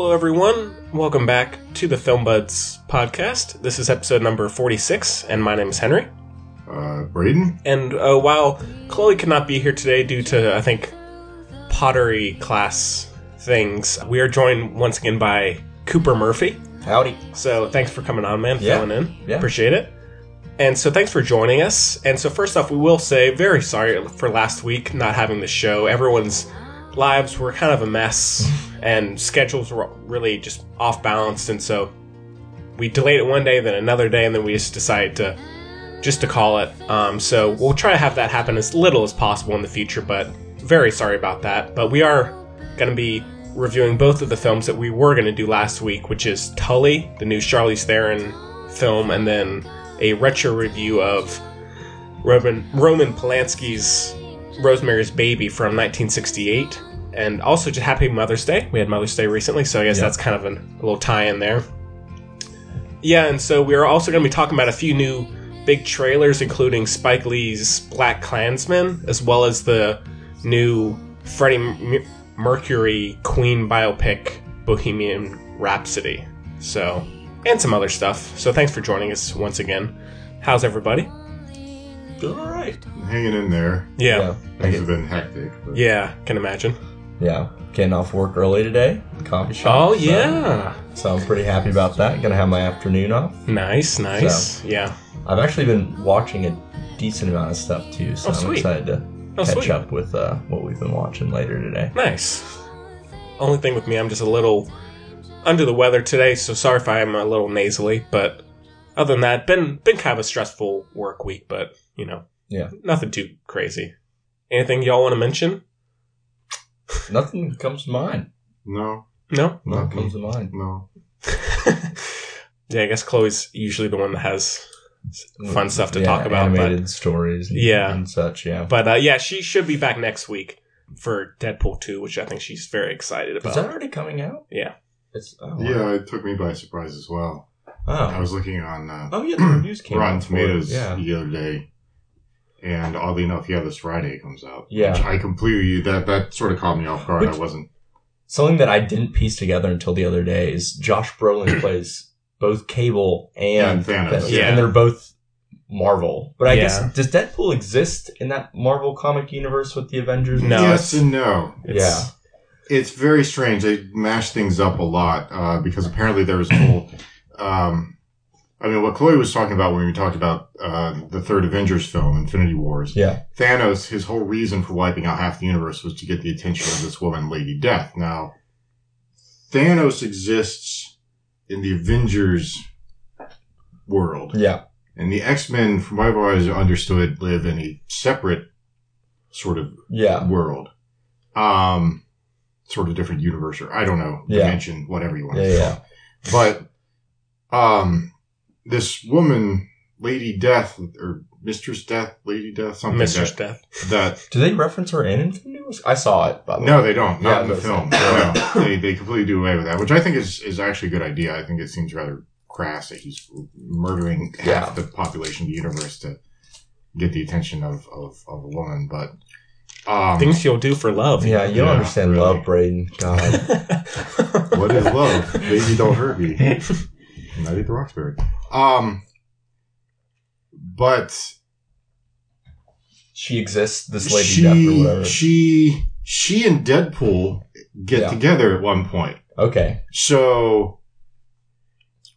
Hello, everyone. Welcome back to the Film Buds podcast. This is episode number 46, and my name is Henry. Braden. And while Chloe cannot be here today due to, I think, pottery class things, we are joined once again by Cooper Murphy. Howdy. So thanks for coming on, man. Yeah. Filling in. Yeah. Appreciate it. And so thanks for joining us. And so first off, we will say very sorry for last week not having the show. Everyone's lives were kind of a mess and schedules were really just off balance, and so we delayed it one day, then another day, and then we just decided to call it. So we'll try to have that happen as little as possible in the future, but very sorry about that. But we are going to be reviewing both of the films that we were going to do last week, which is Tully, the new Charlize Theron film, and then a retro review of Roman Polanski's Rosemary's Baby from 1968, and also just happy Mother's Day. We had Mother's Day recently, so I guess that's kind of a little tie-in there. Yeah, and so we're also going to be talking about a few new big trailers, including Spike Lee's Black Klansman, as well as the new Freddie Mercury Queen biopic Bohemian Rhapsody, so, and some other stuff. So thanks for joining us once again. How's everybody? Doing all right. Hanging in there. Yeah. Things have been hectic. But. Yeah, can imagine. Yeah. Getting off work early today. Coffee shop. Oh, yeah. So I'm pretty happy about that. Going to have my afternoon off. Nice. So, yeah. I've actually been watching a decent amount of stuff, too. So I'm excited to catch up with what we've been watching later today. Nice. Only thing with me, I'm just a little under the weather today, so sorry if I am a little nasally. But other than that, been kind of a stressful work week, but... You know, nothing too crazy. Anything y'all want to mention? Nothing comes to mind. No? Nothing comes to mind. No. Yeah, I guess Chloe's usually the one that has fun stuff to talk about. Animated stories and such, yeah. But, she should be back next week for Deadpool 2, which I think she's very excited about. Is that already coming out? Yeah. It took me by surprise as well. Oh. I was looking on the reviews came Rotten Tomatoes the other day. And oddly enough, this Friday it comes out. Yeah. Which I completely, that sort of caught me off guard. Something that I didn't piece together until the other day is Josh Brolin plays both Cable and Thanos. Yeah. And they're both Marvel. But I guess, does Deadpool exist in that Marvel comic universe with the Avengers? No. Yes and no. It's very strange. They mash things up a lot because apparently there was a whole... what Chloe was talking about when we talked about the third Avengers film, Infinity Wars. Yeah. Thanos, his whole reason for wiping out half the universe was to get the attention of this woman, Lady Death. Now, Thanos exists in the Avengers world. Yeah. And the X-Men, from what I've always understood, live in a separate sort of world. Sort of different universe, or I don't know, dimension, whatever you want to call it. But, this woman, Lady Death, or Mistress Death, Lady Death, something like that. Mistress Death. Do they reference her in Infinity War? I saw it, by the way. No, they don't. Not in the film. No, they completely do away with that, which I think is actually a good idea. I think it seems rather crass that he's murdering half the population of the universe to get the attention of a woman, but... things you'll do for love. Yeah, you don't understand really. Love, Braden. God. What is love? Baby, don't hurt me. Not eat the Roxbury. But she exists, this Lady Death or whatever. She and Deadpool get together at one point. Okay. So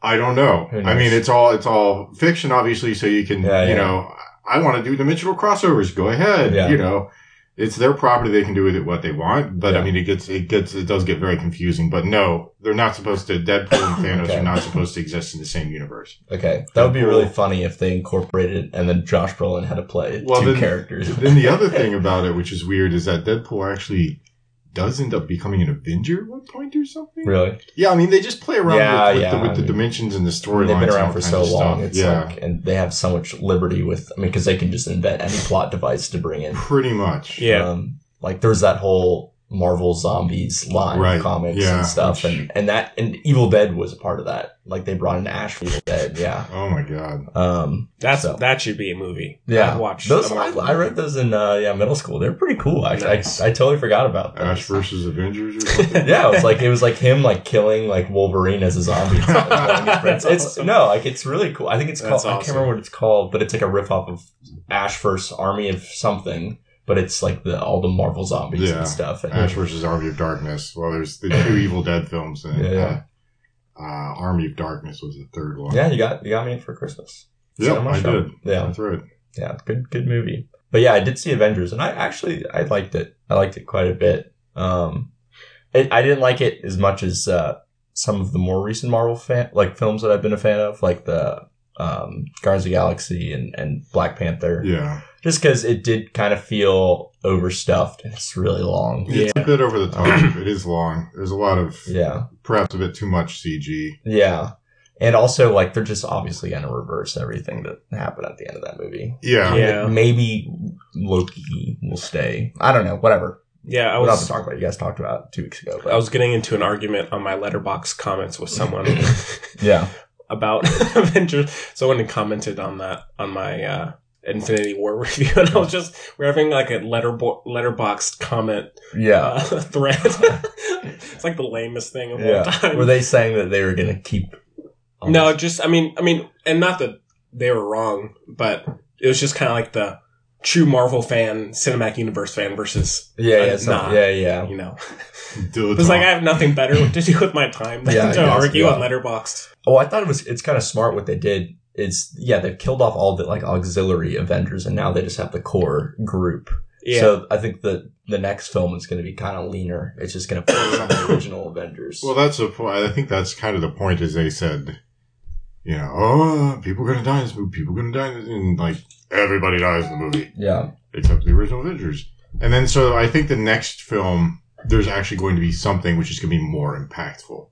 I don't know. I mean, it's all fiction, obviously, so you can I want to do dimensional crossovers. Go ahead. Yeah. You know. It's their property, they can do with it what they want, but I mean it does get very confusing. But no, they're not supposed to. Deadpool and Thanos are not supposed to exist in the same universe. Okay. That would be really funny if they incorporated and then Josh Brolin had to play two characters. Then the other thing about it, which is weird, is that Deadpool actually does end up becoming an Avenger at one point or something. Really? Yeah, I mean they just play around with the dimensions and the storylines. They've been around for so long. It's and they have so much liberty with. I mean, because they can just invent any plot device to bring in. Pretty much. Yeah. Like there was that whole Marvel Zombies live comics and stuff. Which... And Evil Dead was a part of that. Like, they brought in Ash for Evil Dead. Yeah. Oh my God. That should be a movie. Yeah. I read those in middle school. They're pretty cool. I totally forgot about those. Ash versus Avengers or something. Yeah. It was like him like killing like Wolverine as a zombie. It's really cool. I think it's called, awesome. I can't remember what it's called, but it's like a riff off of Ash versus Army of something. But it's like all the Marvel Zombies and stuff. And Ash versus Army of Darkness. Well, there's the two Evil Dead films, and Army of Darkness was the third one. Yeah, you got me for Christmas. Yeah, I did. Yeah, that's right. Yeah, good movie. But yeah, I did see Avengers, and I liked it. I liked it quite a bit. I didn't like it as much as some of the more recent Marvel films that I've been a fan of, like the Guardians of the Galaxy and Black Panther. Yeah. Just because it did kind of feel overstuffed, and it's really long. Yeah. It's a bit over the top. It is long. There's a lot of, perhaps a bit too much CG. Yeah. And also, like, they're just obviously going to reverse everything that happened at the end of that movie. Yeah. Maybe Loki will stay. I don't know. Whatever. Yeah, we'll have to talk about it. You guys talked about it 2 weeks ago. But. I was getting into an argument on my Letterboxd comments with someone. Yeah. About Avengers. Someone commented on that, on my... Infinity War review, and I was just we're having like a letterboxed comment thread. It's like the lamest thing of all time. Were they saying that they were gonna keep? No, just I mean, and not that they were wrong, but it was just kind of like the true Marvel fan, cinematic universe fan versus you know, it was like I have nothing better to do with my time than to argue on Letterboxd. Oh, I thought it's kind of smart what they did. It's they've killed off all the like auxiliary Avengers, and now they just have the core group. Yeah. So I think the next film is going to be kind of leaner. It's just going to focus on the original Avengers. Well, that's the point. I think that's kind of the point, as they said, people are going to die in this movie. People are going to die in this, and like everybody dies in the movie. Yeah, except the original Avengers. And then so I think the next film there's actually going to be something which is going to be more impactful.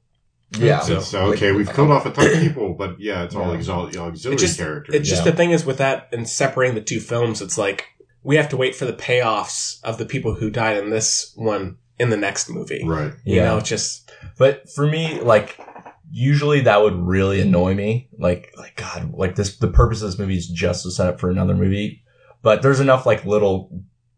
Yeah. So okay, we've killed off a ton of people, but it's all auxiliary characters. It's just the thing is with that and separating the two films, it's like we have to wait for the payoffs of the people who died in this one in the next movie. Right. But for me, like usually that would really annoy me. Like God, like this the purpose of this movie is just to set up for another movie. But there's enough like little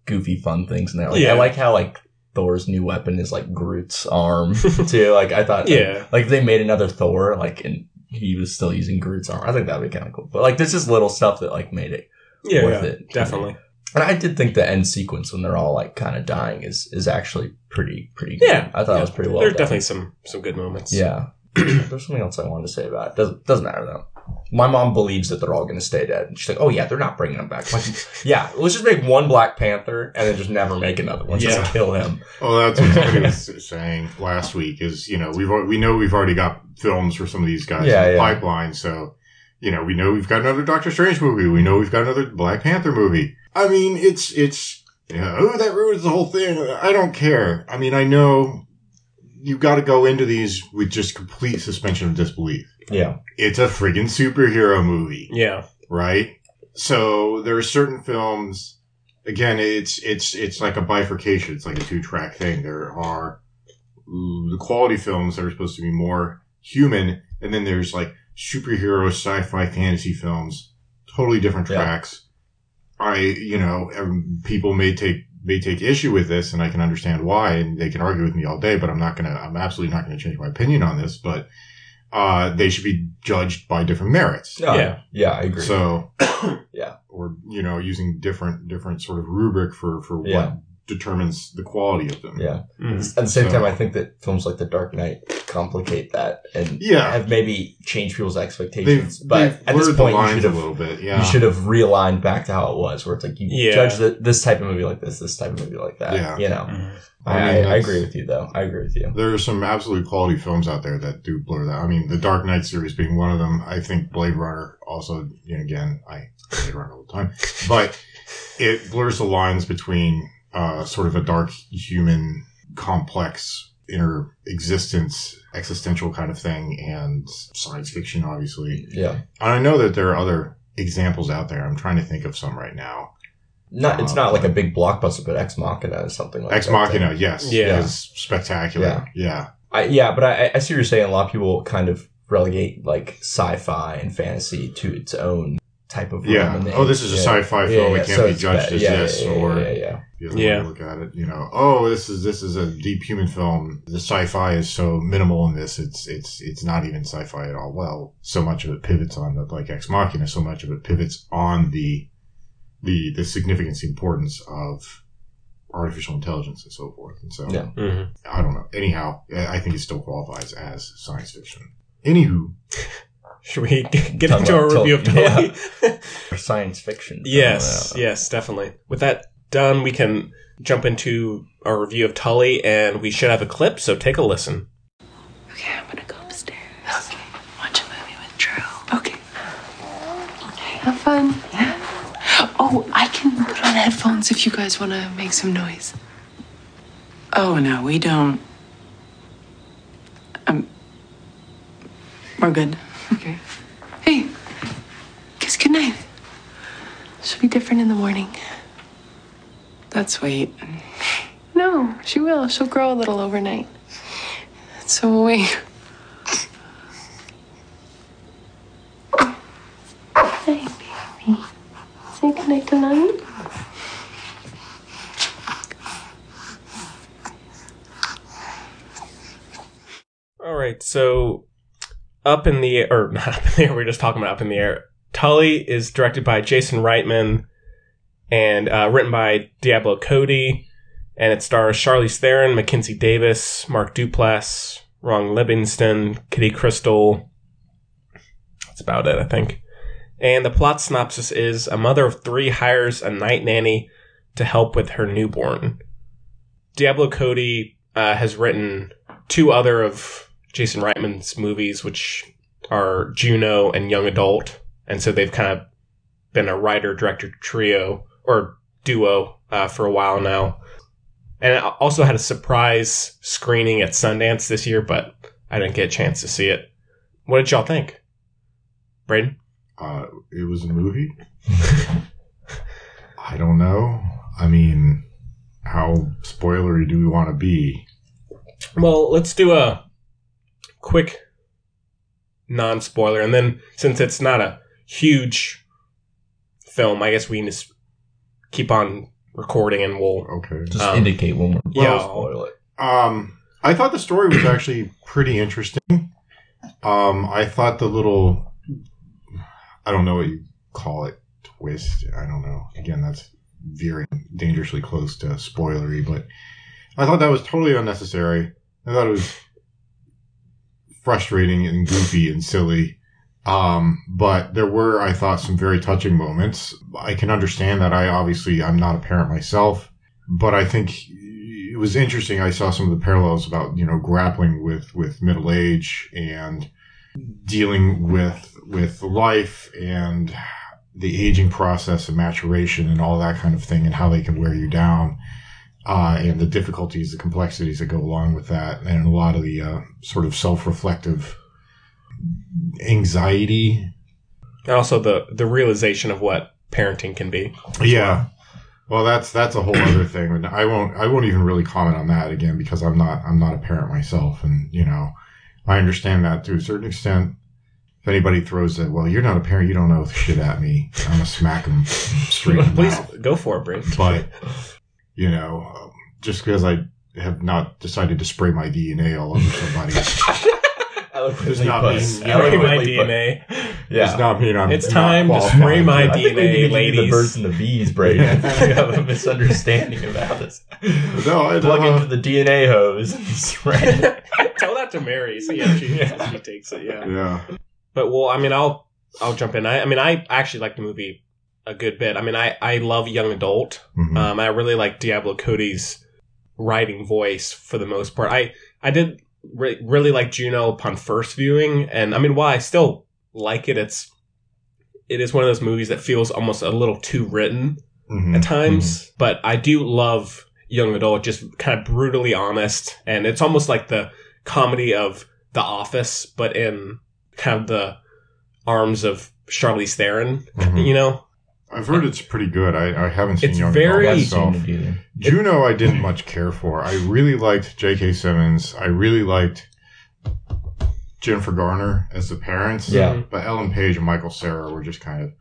goofy fun things in there. Like I like how like Thor's new weapon is like Groot's arm too. Like I thought, like if they made another Thor, like and he was still using Groot's arm, I think that'd be kind of cool. But like this is little stuff that like made it worth it, definitely. And I did think the end sequence when they're all like kind of dying is actually pretty good. Yeah, I thought it was pretty well. There are definitely some good moments. Yeah, there's something else I wanted to say about it. Doesn't matter though. My mom believes that they're all going to stay dead. And she's like, oh, yeah, they're not bringing them back. Like, let's just make one Black Panther and then just never make another one. Just kill him. Well, that's what I was saying last week is, we know we've already got films for some of these guys in the pipeline. So, we know we've got another Doctor Strange movie. We know we've got another Black Panther movie. I mean, that ruins the whole thing. I don't care. I mean, I know you've got to go into these with just complete suspension of disbelief. Yeah. It's a friggin' superhero movie. Yeah. Right? So there are certain films, again, it's like a bifurcation. It's like a two-track thing. There are the quality films that are supposed to be more human, and then there's like superhero sci-fi fantasy films, totally different tracks. Yeah. People may take issue with this, and I can understand why, and they can argue with me all day, but I'm absolutely not going to change my opinion on this, but they should be judged by different merits. Oh, yeah, I agree. So, or using different sort of rubric for what determines the quality of them. Yeah, At the same time, I think that films like The Dark Knight complicate that and have maybe changed people's expectations. But at this point, you should have realigned back to how it was, where it's like you judge this type of movie like this type of movie like that. Yeah. Mm-hmm. I agree with you, though. I agree with you. There are some absolutely quality films out there that do blur that. I mean, the Dark Knight series being one of them. I think Blade Runner also, again, I Blade Runner all the time. But it blurs the lines between sort of a dark human complex inner existence, existential kind of thing, and science fiction, obviously. Yeah. And I know that there are other examples out there. I'm trying to think of some right now. Not it's not like a big blockbuster, but Ex Machina is something like Ex that. Ex Machina, thing. Yes. Yeah. It's spectacular. Yeah. But I see what you're saying. A lot of people kind of relegate like sci-fi and fantasy to its own type of realm. Oh, this is a sci-fi film. It can't be judged as this or the other way to look at it. You know, oh, this is a deep human film. The sci-fi is so minimal in this. It's not even sci-fi at all. Well, so much of it pivots on the, like Ex Machina. So much of it pivots on the significance, importance of artificial intelligence and so forth. And so I don't know. Anyhow, I think it still qualifies as science fiction. Anywho, should we get into our review of Tully? Yeah. Science fiction. Yes, definitely. With that done, we can jump into our review of Tully, and we should have a clip, so take a listen. Okay, I'm gonna go upstairs. Okay. Watch a movie with Drew. Okay. Okay. Have fun. Yeah. Oh, I can put on headphones if you guys want to make some noise. Oh, no, we don't. We're good. Okay. Hey, kiss goodnight. She'll be different in the morning. That's sweet. No, she will. She'll grow a little overnight. So will we. Hey, baby. Say goodnight tonight. All right, so... Up in the Air, or not Up in the Air, we were just talking about Up in the Air. Tully is directed by Jason Reitman and written by Diablo Cody. And it stars Charlize Theron, Mackenzie Davis, Mark Duplass, Ron Livingston, Kitty Crystal. That's about it, I think. And the plot synopsis is a mother of three hires a night nanny to help with her newborn. Diablo Cody has written two other of... Jason Reitman's movies, which are Juno and Young Adult. And so they've kind of been a writer-director trio or duo for a while now. And I also had a surprise screening at Sundance this year, but I didn't get a chance to see it. What did y'all think? Braden? It was a movie? I don't know. I mean, how spoilery do we want to be? Well, let's do a... quick non-spoiler, and then since it's not a huge film, I guess we can just keep on recording and we'll just indicate when we're spoil it. I thought the story was actually pretty interesting. I thought the little, I don't know what you call it, twist, I don't know, again, that's very dangerously close to spoilery, but I thought that was totally unnecessary. I thought it was frustrating and goofy and silly. But there were, I thought, some very touching moments. I can understand that. I'm not a parent myself, but I think it was interesting. I saw some of the parallels about, you know, grappling with middle age and dealing with life and the aging process and maturation and all that kind of thing and how they can wear you down. And the difficulties, the complexities that go along with that, and a lot of the sort of self-reflective anxiety. And also the realization of what parenting can be. Yeah. Well, that's a whole other thing. And I won't even really comment on that again because I'm not a parent myself, and you know, I understand that to a certain extent. If anybody throws that, well, you're not a parent, you don't know shit at me, I'm gonna smack them straight in the mouth. Please go for it, Brady. But you know, just because I have not decided to spray my DNA all over somebody does not mean I'm it's time to spray my DNA, ladies. The birds and the bees, Braden. I think you have a misunderstanding about this. No, I plug into the DNA hose and spray. Tell that to Mary. See how she takes it. Yeah. But well, I mean, I'll jump in. I actually like the movie a good bit. I mean, I love Young Adult. Mm-hmm. I really like Diablo Cody's writing voice for the most part. I did really like Juno upon first viewing, and I mean, while I still like it, it is one of those movies that feels almost a little too written at times. Mm-hmm. But I do love Young Adult, just kind of brutally honest, and it's almost like the comedy of The Office, but in kind of the arms of Charlize Theron. Mm-hmm. You know. I've heard it's pretty good. I haven't seen Young Adult myself. It's very Juno I didn't much care for. I really liked J.K. Simmons. I really liked Jennifer Garner as the parents. Yeah. But Ellen Page and Michael Cera were just kind of...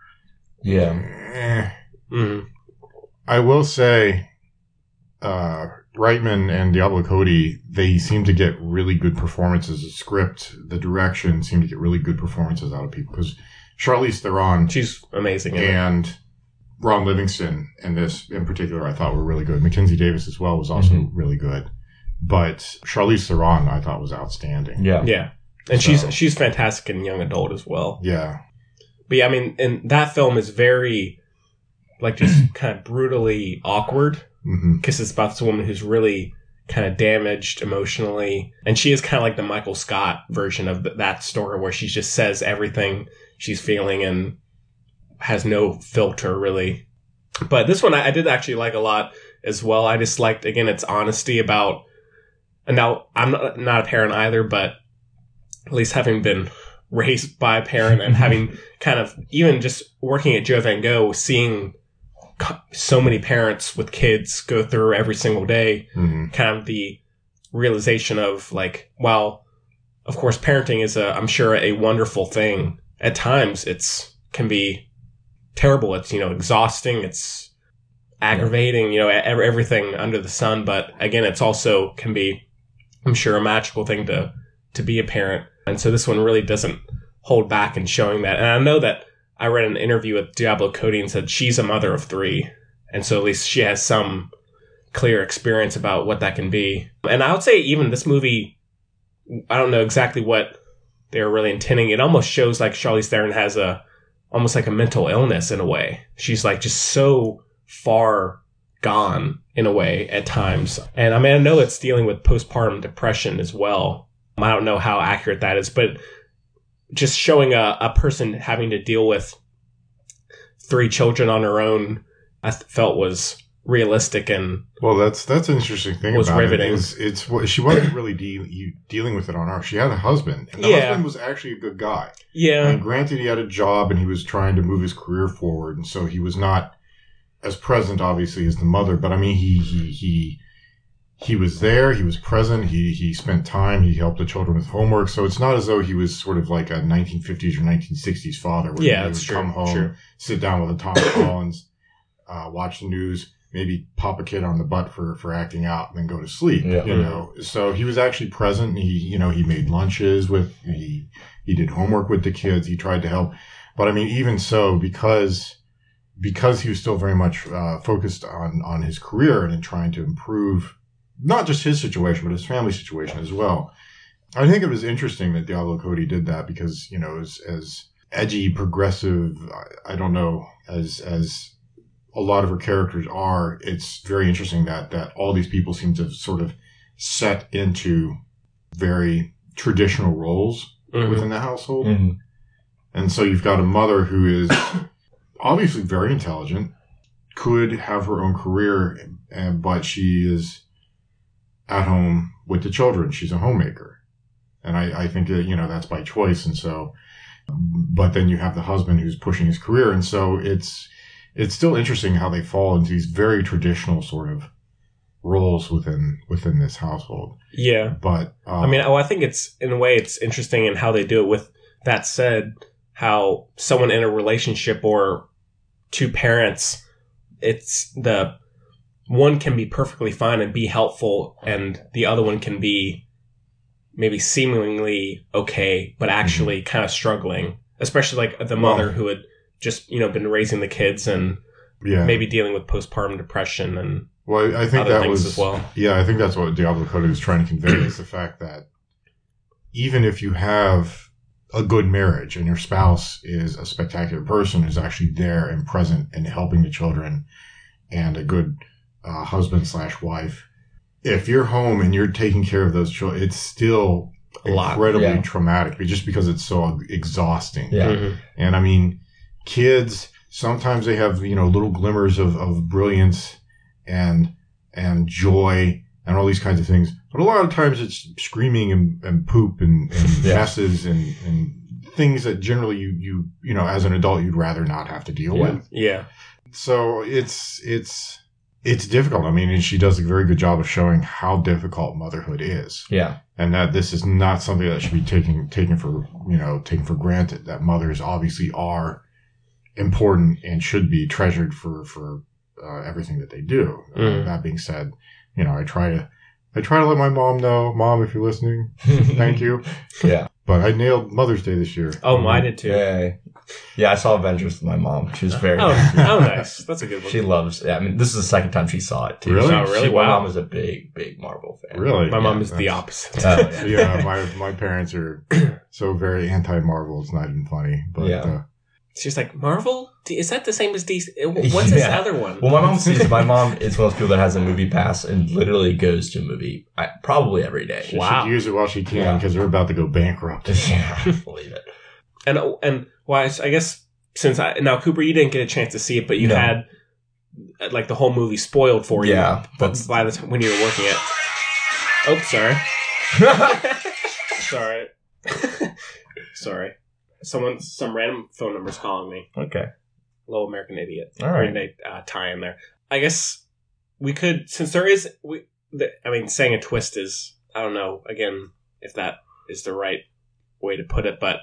Yeah. Mm-hmm. I will say Reitman and Diablo Cody, they seem to get really good performances. The script, the direction seem to get really good performances out of people. Because Charlize Theron... She's amazing. And Ron Livingston in this in particular I thought were really good. Mackenzie Davis as well was also really good. But Charlize Theron I thought was outstanding. Yeah. Yeah. And so, she's fantastic in Young Adult as well. Yeah. But yeah, I mean, and that film is very, like, just kind of brutally awkward. Because it's about this woman who's really kind of damaged emotionally. And she is kind of like the Michael Scott version of that story where she just says everything she's feeling and has no filter, really. But this one I did actually like a lot as well. I just liked, again, its honesty about... And now, I'm not a parent either, but at least having been raised by a parent and having kind of... Even just working at Joe Van Gogh, seeing... so many parents with kids go through every single day, kind of the realization of, like, well, of course, parenting is, I'm sure, a wonderful thing. At times, can be terrible. It's, exhausting. It's aggravating, everything under the sun. But again, it's also can be, I'm sure, a magical thing to be a parent. And so this one really doesn't hold back in showing that. And I know that I read an interview with Diablo Cody and said she's a mother of three. And so at least she has some clear experience about what that can be. And I would say even this movie, I don't know exactly what they're really intending. It almost shows like Charlize Theron has almost like a mental illness in a way. She's like just so far gone in a way at times. And I mean, I know it's dealing with postpartum depression as well. I don't know how accurate that is, but just showing a person having to deal with three children on her own, I felt was realistic and well. That's an interesting thing. Was about riveting. She wasn't really dealing with it on her. She had a husband, and the husband was actually a good guy. Yeah, and granted, he had a job and he was trying to move his career forward, and so he was not as present, obviously, as the mother. But I mean, he was there, he was present, he spent time, he helped the children with homework. So it's not as though he was sort of like a 1950s or 1960s father where he would come home, sit down with a Tom Collins, watch the news, maybe pop a kid on the butt for acting out and then go to sleep. Yeah. So he was actually present. And he made lunches he did homework with the kids, he tried to help. But I mean, even so, because he was still very much focused on his career and in trying to improve not just his situation, but his family situation as well. I think it was interesting that Diablo Cody did that because, as edgy, progressive, I don't know, as a lot of her characters are, it's very interesting that all these people seem to have sort of set into very traditional roles within the household. And so you've got a mother who is obviously very intelligent, could have her own career, but she is at home with the children. She's a homemaker. And I think that, that's by choice. And so, but then you have the husband who's pushing his career. And so it's still interesting how they fall into these very traditional sort of roles within this household. Yeah. But I think it's, in a way, it's interesting in how they do it. With that said, how someone in a relationship or two parents, one can be perfectly fine and be helpful, and the other one can be maybe seemingly okay, but actually kind of struggling, especially like the mother who had just, been raising the kids and maybe dealing with postpartum depression and I think other things as well. Yeah, I think that's what Diablo Cody was trying to convey is the fact that even if you have a good marriage and your spouse is a spectacular person who's actually there and present and helping the children and a good husband/wife, if you're home and you're taking care of those children, it's still incredibly traumatic just because it's so exhausting. Yeah. And I mean, kids, sometimes they have, little glimmers of brilliance and joy and all these kinds of things. But a lot of times it's screaming and poop and messes and things that generally you know, as an adult, you'd rather not have to deal with. Yeah. So it's difficult. I mean, and she does a very good job of showing how difficult motherhood is. Yeah. And that this is not something that should be taken for granted, that mothers obviously are important and should be treasured for everything that they do. That being said, you know, I try to let my mom know, Mom, if you're listening, thank you. Yeah. But I nailed Mother's Day this year. Oh, mine did too. Yeah. Yeah, I saw Avengers with my mom. She was very nice. Oh, nice. That's a good one. She loves it. Yeah, I mean, this is the second time she saw it, too. Really? Oh, really? Wow. My mom is a big, big Marvel fan. Really? My mom is the opposite. Yeah, my parents are so very anti-Marvel. It's not even funny. But yeah. She's like, Marvel? Is that the same as DC? What's this other one? Well, my mom is one of those people that has a movie pass and literally goes to a movie probably every day. She should use it while she can because they're about to go bankrupt. Yeah, I believe it. And why? I guess now, Cooper, you didn't get a chance to see it, but you had like the whole movie spoiled for you. Yeah, but by the time when you were working it. Oh, sorry. Sorry. Some random phone number's calling me. Okay. Low American idiot. All right. They tie in there. I guess we could, since there is, saying a twist is, I don't know, again, if that is the right way to put it, but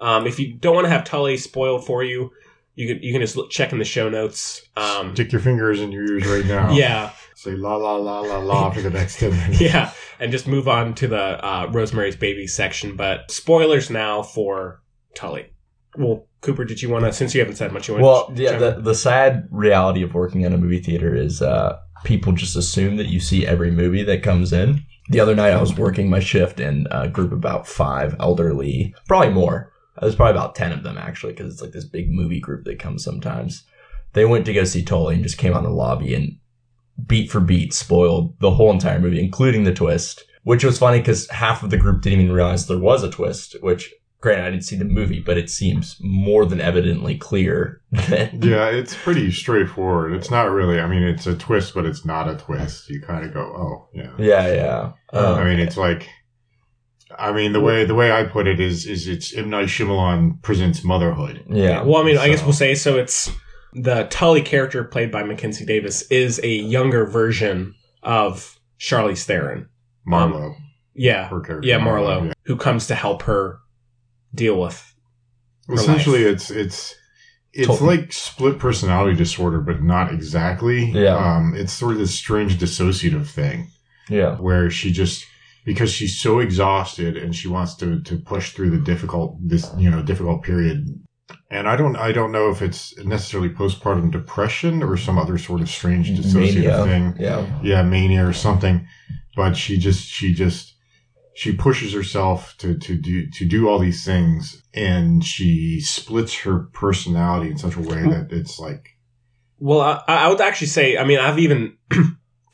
if you don't want to have Tully spoiled for you, you can just check in the show notes. Stick your fingers in your ears right now. Yeah. Say la la la la la for the next 10 minutes. Yeah, and just move on to the Rosemary's Baby section. But spoilers now for Tully. Well, Cooper, did you want to, since you haven't said much, you want to... Well, yeah, the sad reality of working at a movie theater is people just assume that you see every movie that comes in. The other night I was working my shift in a group of about 5 elderly, probably more. There's probably about 10 of them, actually, because it's like this big movie group that comes sometimes. They went to go see Tully and just came out in the lobby and beat for beat spoiled the whole entire movie, including the twist, which was funny because half of the group didn't even realize there was a twist, which... Granted, I didn't see the movie, but it seems more than evidently clear. Yeah, it's pretty straightforward. It's not really, I mean, it's a twist, but it's not a twist. You kind of go, oh, yeah. Yeah. It's like, I mean, the way I put it is it's M. Night Shyamalan presents motherhood. Yeah. Well, I mean, so. I guess we'll say, so it's the Tully character played by Mackenzie Davis is a younger version of Charlize Theron. Marlo. Marlo, who comes to help her deal with. Essentially, it's totally. Like split personality disorder, but not exactly. Yeah. It's sort of this strange dissociative thing. Yeah. Where she just, because she's so exhausted and she wants to push through the difficult period. And I don't know if it's necessarily postpartum depression or some other sort of strange dissociative thing. Yeah. Yeah, mania or something. But she pushes herself to do all these things, and she splits her personality in such a way that it's like... Well, I would actually say, I mean, I've even...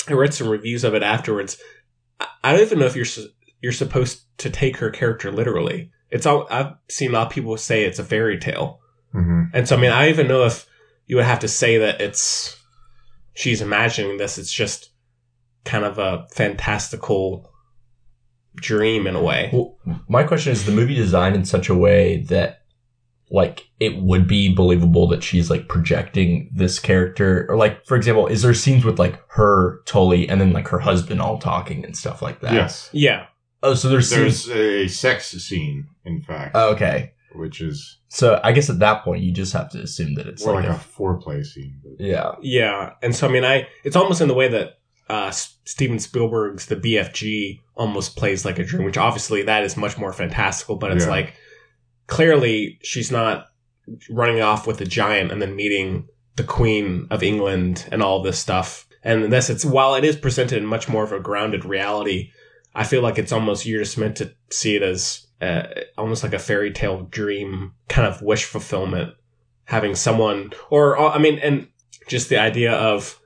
I read some reviews of it afterwards. I don't even know if you're supposed to take her character literally. I've seen a lot of people say it's a fairy tale. Mm-hmm. And so, I mean, I don't even know if you would have to say that she's imagining this. It's just kind of a fantastical... dream in a way. Well, my question is, the movie designed in such a way that like it would be believable that she's like projecting this character, or like, for example, is there scenes with like her, Tully, and then like her husband all talking and stuff like that? Yes. Yeah. Oh, so there's a sex scene, in fact. Oh, okay. Which is, so I guess at that point you just have to assume that it's more like a foreplay scene. Yeah. Yeah. And so, I mean, it's almost in the way that Steven Spielberg's The BFG almost plays like a dream, which obviously that is much more fantastical, but it's like clearly she's not running off with a giant and then meeting the Queen of England and all this stuff. And this, while it is presented in much more of a grounded reality, I feel like it's almost, you're just meant to see it as almost like a fairy tale dream kind of wish fulfillment, having someone, or I mean, and just the idea of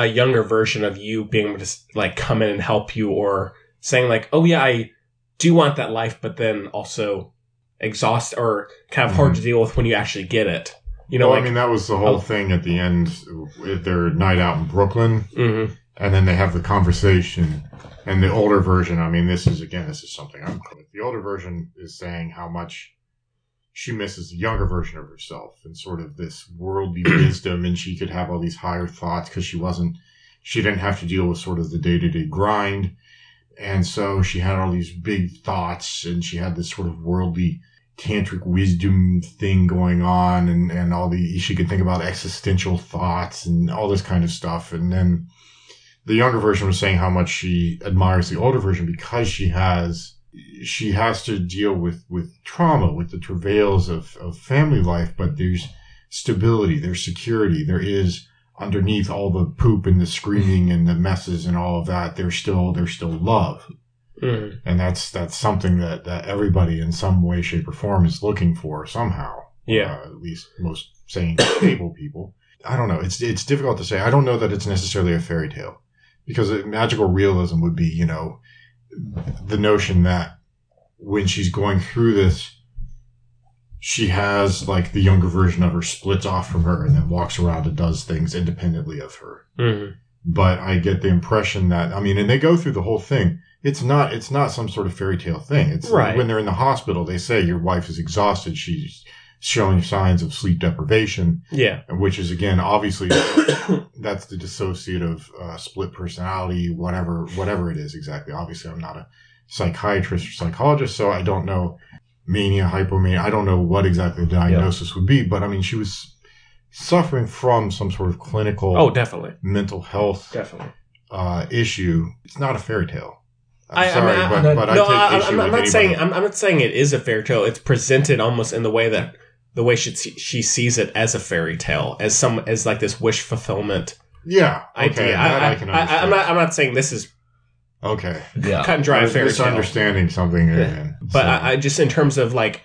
a younger version of you being able to like come in and help you, or saying like, oh yeah, I do want that life, but then also exhaust or kind of hard to deal with when you actually get it. You know, well, like, I mean, that was the whole thing at the end, their night out in Brooklyn. Mm-hmm. And then they have the conversation, and the older version, I mean, this is something I'm, the older version is saying how much she misses a younger version of herself and sort of this worldly wisdom, and she could have all these higher thoughts because she didn't have to deal with sort of the day-to-day grind. And so she had all these big thoughts, and she had this sort of worldly tantric wisdom thing going on, and she could think about existential thoughts and all this kind of stuff. And then the younger version was saying how much she admires the older version because she has to deal with trauma, with the travails of family life, but there's stability, there's security, there is, underneath all the poop and the screaming and the messes and all of that, there's still love. Mm. And that's something that everybody in some way, shape, or form is looking for somehow. Yeah. At least most sane, stable people. I don't know. It's difficult to say. I don't know that it's necessarily a fairy tale, because magical realism would be, you know, the notion that when she's going through this, she has, like, the younger version of her splits off from her and then walks around and does things independently of her. Mm-hmm. But I get the impression that, I mean, and they go through the whole thing. It's not some sort of fairy tale thing. It's right. When they're in the hospital, they say your wife is exhausted. She's showing signs of sleep deprivation. Yeah. Which is, again, obviously, that's the dissociative split personality, whatever it is exactly. Obviously, I'm not a psychiatrist or psychologist, so I don't know. Mania, hypomania, I don't know what exactly the diagnosis would be, but I mean, she was suffering from some sort of clinical mental health issue. It's not a fairy tale. I'm not saying it is a fairy tale. It's presented almost in the way she sees it as a fairy tale, as like this wish fulfillment idea. I can understand. I'm not saying this is cut and dry fairy tale. Misunderstanding something. Yeah. But so. I just, in terms of like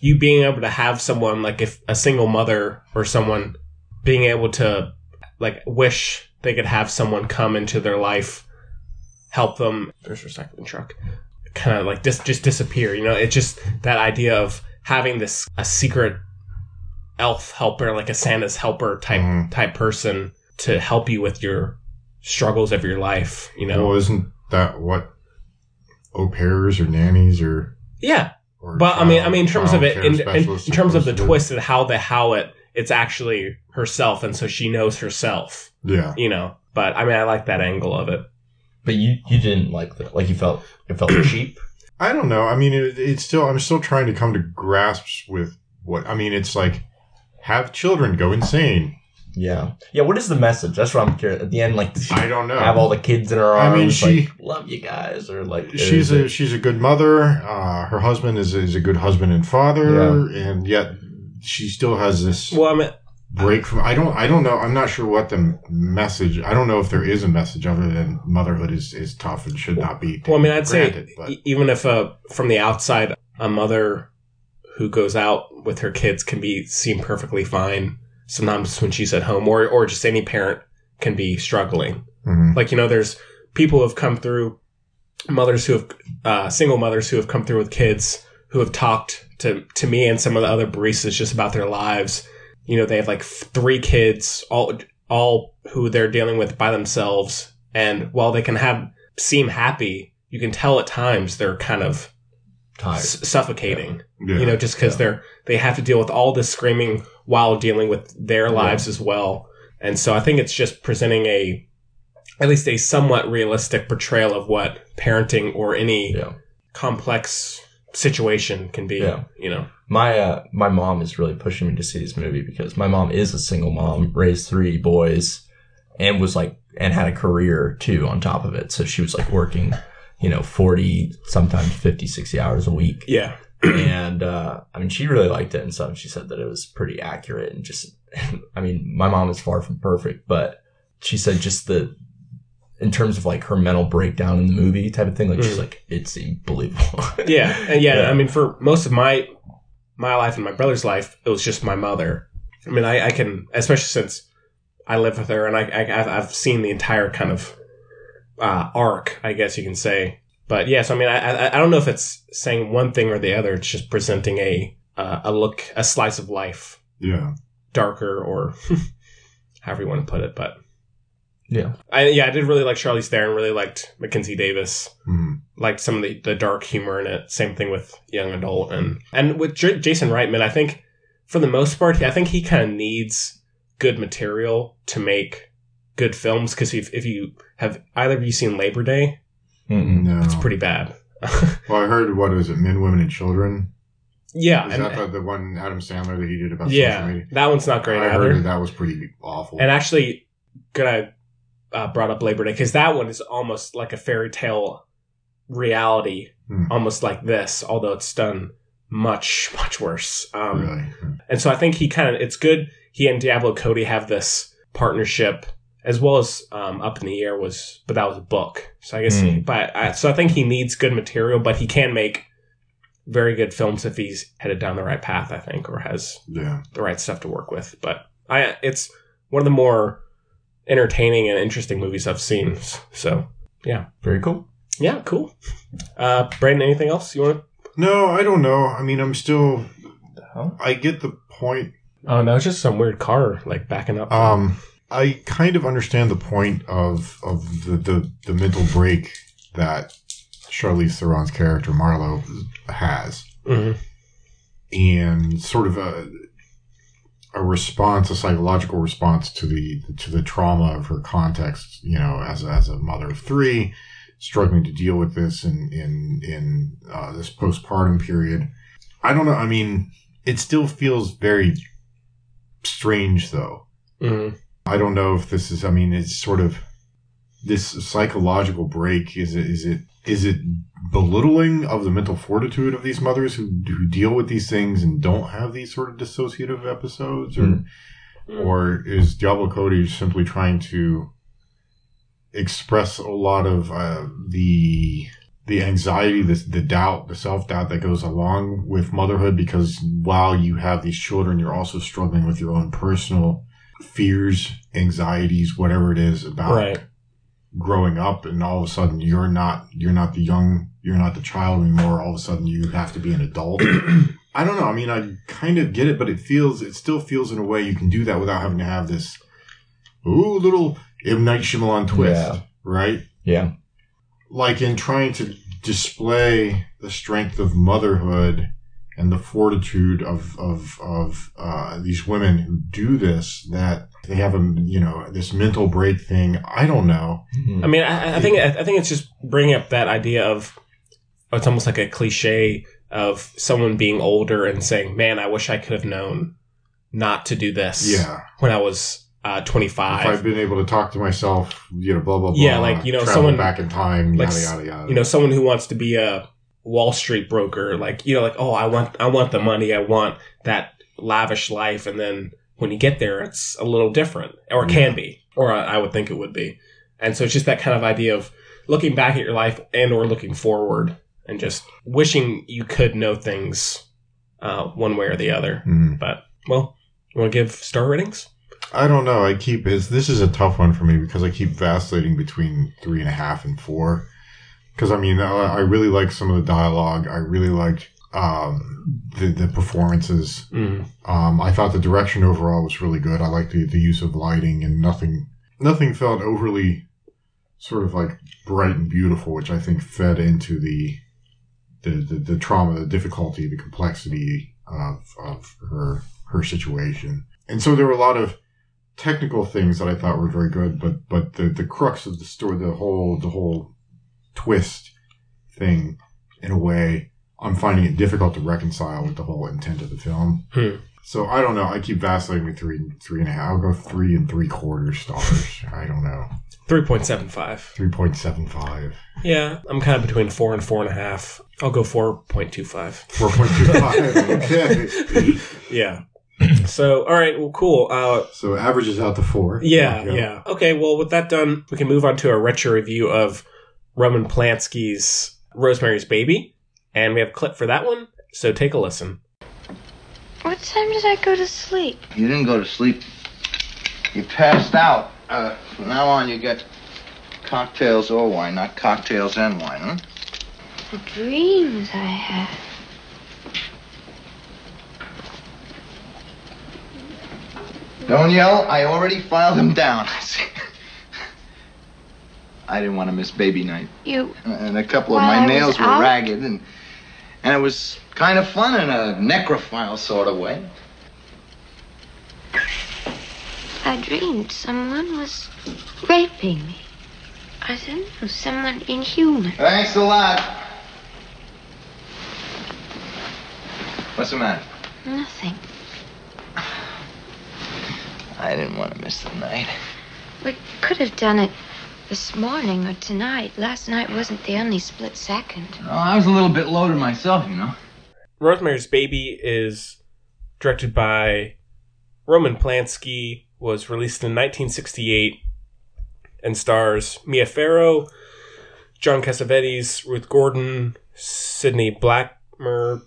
you being able to have someone, like if a single mother or someone being able to like wish they could have someone come into their life, help them. There's a recycling truck. Kind of like just disappear. You know, it's just that idea of having this a secret elf helper, like a Santa's helper type person to help you with your struggles of your life. You know, well, isn't that what au pairs or nannies or in terms of it, in terms of the twist and how it's actually herself, and so she knows herself. Yeah, you know. But I mean, I like that angle of it. But you didn't like that. Like it felt cheap. I don't know. I mean, it's still. I'm still trying to come to grasps with what I mean. It's like have children go insane. Yeah. Yeah, what is the message? That's what I'm curious. At the end, like, does she I don't know. Have all the kids in her arms? I mean, she... Like, love you guys, or, like... She's a good mother. Her husband is a good husband and father, and yet she still has this break from... I don't know. I'm not sure what the message... I don't know if there is a message other than motherhood is tough and should not be... Well, I mean, I'd granted, say even if, from the outside, a mother who goes out with her kids can seem perfectly fine... Sometimes when she's at home, or just any parent can be struggling. Mm-hmm. Like, you know, there's people who have come through, single mothers who have come through with kids, who have talked to me and some of the other baristas just about their lives. You know, they have like 3 kids, all who they're dealing with by themselves. And while they can seem happy, you can tell at times they're kind of tired, suffocating. Yeah. Yeah. You know, just because they have to deal with all this screaming while dealing with their lives as well. And so I think it's just presenting at least a somewhat realistic portrayal of what parenting or any complex situation can be, you know. My mom is really pushing me to see this movie because my mom is a single mom, raised 3 boys, and was like, and had a career too on top of it. So she was like working, you know, 40, sometimes 50, 60 hours a week. Yeah. And, I mean, she really liked it and stuff. She said that it was pretty accurate and just, I mean, my mom is far from perfect, but she said just in terms of like her mental breakdown in the movie type of thing, like she's like, it's unbelievable. Yeah. And I mean, for most of my life and my brother's life, it was just my mother. I mean, I can, especially since I live with her and I've seen the entire kind of, arc, I guess you can say. But yes, I mean, I don't know if it's saying one thing or the other. It's just presenting a slice of life, darker or however you want to put it. But I did really like Charlize Theron. Really liked Mackenzie Davis. Mm-hmm. like some of the dark humor in it. Same thing with Young Adult and with Jason Reitman. I think for the most part, I think he kind of needs good material to make good films. Because if you have either of you seen Labor Day, no. It's pretty bad. Well, I heard what was it, Men, Women, and Children. Yeah. Is that the one Adam Sandler that he did about social media? That one's not great either. I heard that was pretty awful. And actually, brought up Labor Day because that one is almost like a fairy tale reality, almost like this, although it's done much, much worse. Really? And so I think it's good he and Diablo Cody have this partnership as well as Up in the Air but that was a book. So I guess, I think he needs good material, but he can make very good films if he's headed down the right path, I think, or has the right stuff to work with. But it's one of the more entertaining and interesting movies I've seen. So, yeah. Very cool. Yeah, cool. Braden, anything else you want to? No, I don't know. I mean, I'm still... I get the point. Oh, no, it's just some weird car, like, backing up. I kind of understand the point of the mental break that Charlize Theron's character, Marlo, has. Mm-hmm. And sort of a response, a psychological response to the trauma of her context, you know, as a mother of three, struggling to deal with this in this postpartum period. I don't know. I mean, it still feels very strange, though. Mm-hmm. I don't know if this is. I mean, it's sort of this psychological break. Is it belittling of the mental fortitude of these mothers who deal with these things and don't have these sort of dissociative episodes, or is Diablo Cody simply trying to express a lot of the anxiety, the doubt, the self-doubt that goes along with motherhood? Because while you have these children, you're also struggling with your own personal fears, anxieties, whatever it is about growing up, and all of a sudden you're not the child anymore. All of a sudden you have to be an adult. I don't know. I mean, I kind of get it, but it still feels in a way you can do that without having to have this little M. Night Shyamalan twist, right? Yeah. Like in trying to display the strength of motherhood and the fortitude of these women who do this, that they have this mental break thing. I don't know. Mm-hmm. I mean, I think it's just bringing up that idea of, it's almost like a cliche of someone being older and saying, "Man, I wish I could have known not to do this when I was 25. If I've been able to talk to myself, blah blah blah." Yeah, like someone back in time, like, yada yada yada. Someone who wants to be a Wall Street broker, I want the money, I want that lavish life, and then when you get there, it's a little different, or it can be, or I would think it would be. And so it's just that kind of idea of looking back at your life and or looking forward, and just wishing you could know things one way or the other. Mm. But you want to give star ratings? I don't know. This is a tough one for me because I keep vacillating between 3.5 and 4. Because, I mean, I really like some of the dialogue. I really liked the performances. Mm. I thought the direction overall was really good. I liked the use of lighting, and nothing felt overly sort of like bright and beautiful, which I think fed into the trauma, the difficulty, the complexity of her situation. And so there were a lot of technical things that I thought were very good, but the crux of the story, the whole twist thing, in a way, I'm finding it difficult to reconcile with the whole intent of the film. So I don't know. I keep vacillating with 3.5. I'll go 3.75 stars. I don't know. 3.75. 3.75. Yeah, I'm kind of between 4 and 4.5. I'll go 4.25. 4.25. Okay. Yeah. So, all right, well, cool. So averages out to 4. Yeah, yeah. Okay, well, with that done, we can move on to a retro review of Roman Polanski's Rosemary's Baby, and we have a clip for that one, so take a listen. What time did I go to sleep? You didn't go to sleep. You passed out. From now on, you get cocktails or wine, not cocktails and wine, huh? The dreams I had. Don't yell. I already filed them down. I didn't want to miss baby night. You... And a couple of my nails were ragged, and it was kind of fun in a necrophile sort of way. I dreamed someone was raping me. I don't know, someone inhuman. Thanks a lot. What's the matter? Nothing. I didn't want to miss the night. We could have done it this morning or tonight. Last night wasn't the only split second. Oh, I was a little bit loaded myself, you know. Rosemary's Baby is directed by Roman Polanski, was released in 1968, and stars Mia Farrow, John Cassavetes, Ruth Gordon, Sidney Blackmer,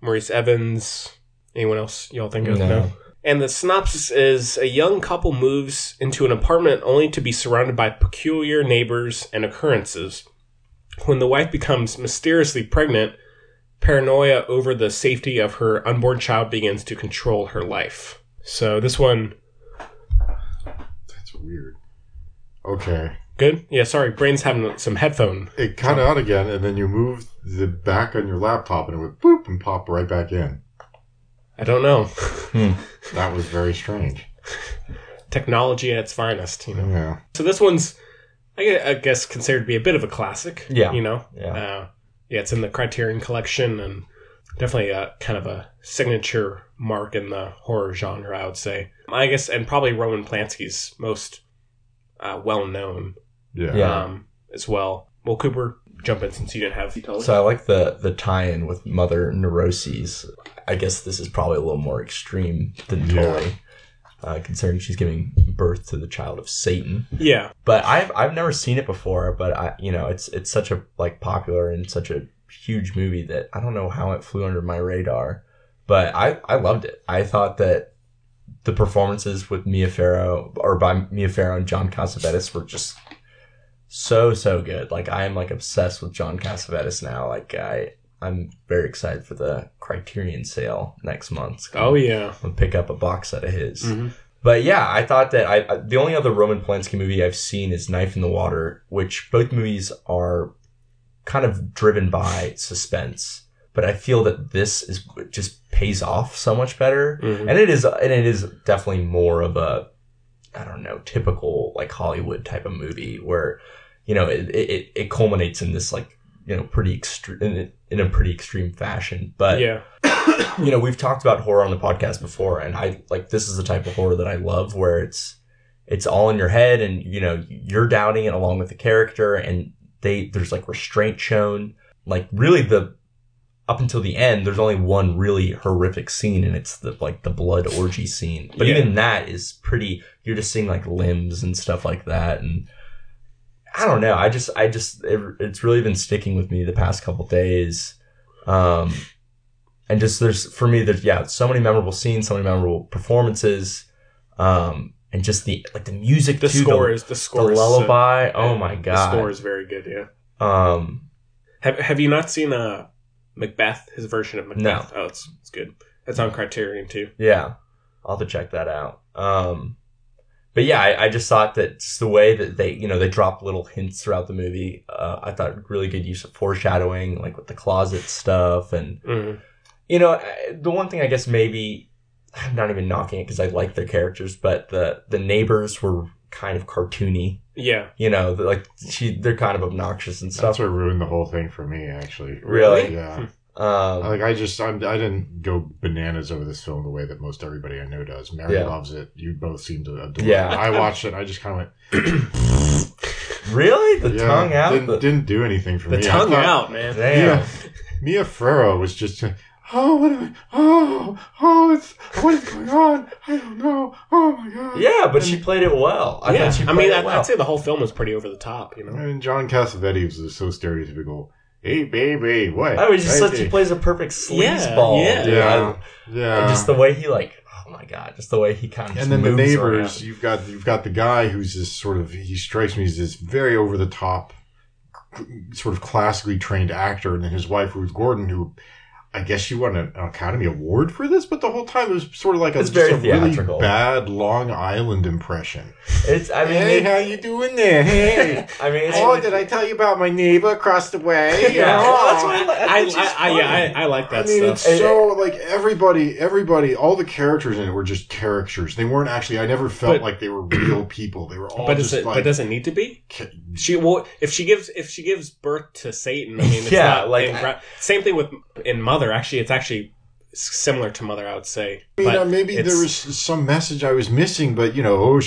Maurice Evans. Anyone else y'all think of? No. And the synopsis is, a young couple moves into an apartment only to be surrounded by peculiar neighbors and occurrences. When the wife becomes mysteriously pregnant, paranoia over the safety of her unborn child begins to control her life. So this one... That's weird. Okay. Good? Yeah, sorry. Brain's having some headphone. It cut out again, and then you moved the back on your laptop, and it went boop and popped right back in. I don't know. That was very strange. Technology at its finest, you know. Yeah. So this one's, I guess, considered to be a bit of a classic. Yeah. You know? Yeah. Yeah, it's in the Criterion Collection, and definitely a kind of a signature mark in the horror genre, I would say. I guess, and probably Roman Polanski's most well-known as well. Well, Cooper, jump in since you didn't have... So I like the tie-in with Mother Neuroses. I guess this is probably a little more extreme than Tully, considering she's giving birth to the child of Satan. Yeah. But I've never seen it before, but it's such a popular and such a huge movie that I don't know how it flew under my radar, but I loved it. I thought that the performances with Mia Farrow and John Cassavetes were just so good. I am obsessed with John Cassavetes now. I'm very excited for the Criterion sale next month. Oh, yeah. I'll pick up a box set of his. Mm-hmm. But, yeah, I thought that the only other Roman Polanski movie I've seen is Knife in the Water, which both movies are kind of driven by suspense. But I feel that this just pays off so much better. Mm-hmm. And it is definitely more of a, I don't know, typical, Hollywood type of movie where, it culminates in this, pretty extreme in a pretty extreme fashion. But, we've talked about horror on the podcast before, and this is the type of horror that I love where it's all in your head and, you're doubting it along with the character, and there's restraint shown. Really up until the end, there's only one really horrific scene, and it's the blood orgy scene. But even that is pretty, you're just seeing limbs and stuff like that. And I don't know. It's really been sticking with me the past couple days. And just there's so many memorable scenes, so many memorable performances. And just the music, the score, the lullaby. Oh my God. The score is very good. Yeah. Have you not seen Macbeth, his version of Macbeth? No. Oh, it's good. That's on Criterion too. Yeah. I'll have to check that out. But yeah, I just thought that just the way that they drop little hints throughout the movie, I thought really good use of foreshadowing, with the closet stuff. And, the one thing I guess maybe, I'm not even knocking it because I like their characters, but the neighbors were kind of cartoony. Yeah. They're kind of obnoxious and stuff. That's what ruined the whole thing for me, actually. Really? Yeah. I didn't go bananas over this film the way that most everybody I know does. Mary loves it. You both seem to adore it. I watched it and I just kind of went... Really? The tongue out? Didn't do anything for me. The tongue out, man. Damn. Mia Farrow was just... what is going on? I don't know. Oh my God. Yeah, but she played it well. I thought she played it well. I'd say the whole film was pretty over the top, And John Cassavetes was so stereotypical... Hey, baby, what? I was just such he plays a perfect sleazeball. Yeah. And just the way he oh my God, just the way he kind of. And then moves the neighbors, around. You've got the guy who's this sort of, he strikes me as this very over the top, sort of classically trained actor, and then his wife Ruth Gordon, who I guess you won an Academy Award for this, but the whole time it was sort of like a really bad Long Island impression. How you doing there? Hey. Did I tell you about my neighbor across the way? Yeah. I like that stuff. Everybody, all the characters in it were just caricatures. They weren't actually, I never felt like they were real people. They were all but does it need to be? If she gives birth to Satan, same thing with in Mother. Actually, it's actually similar to Mother, I would say. Maybe there was some message I was missing, but she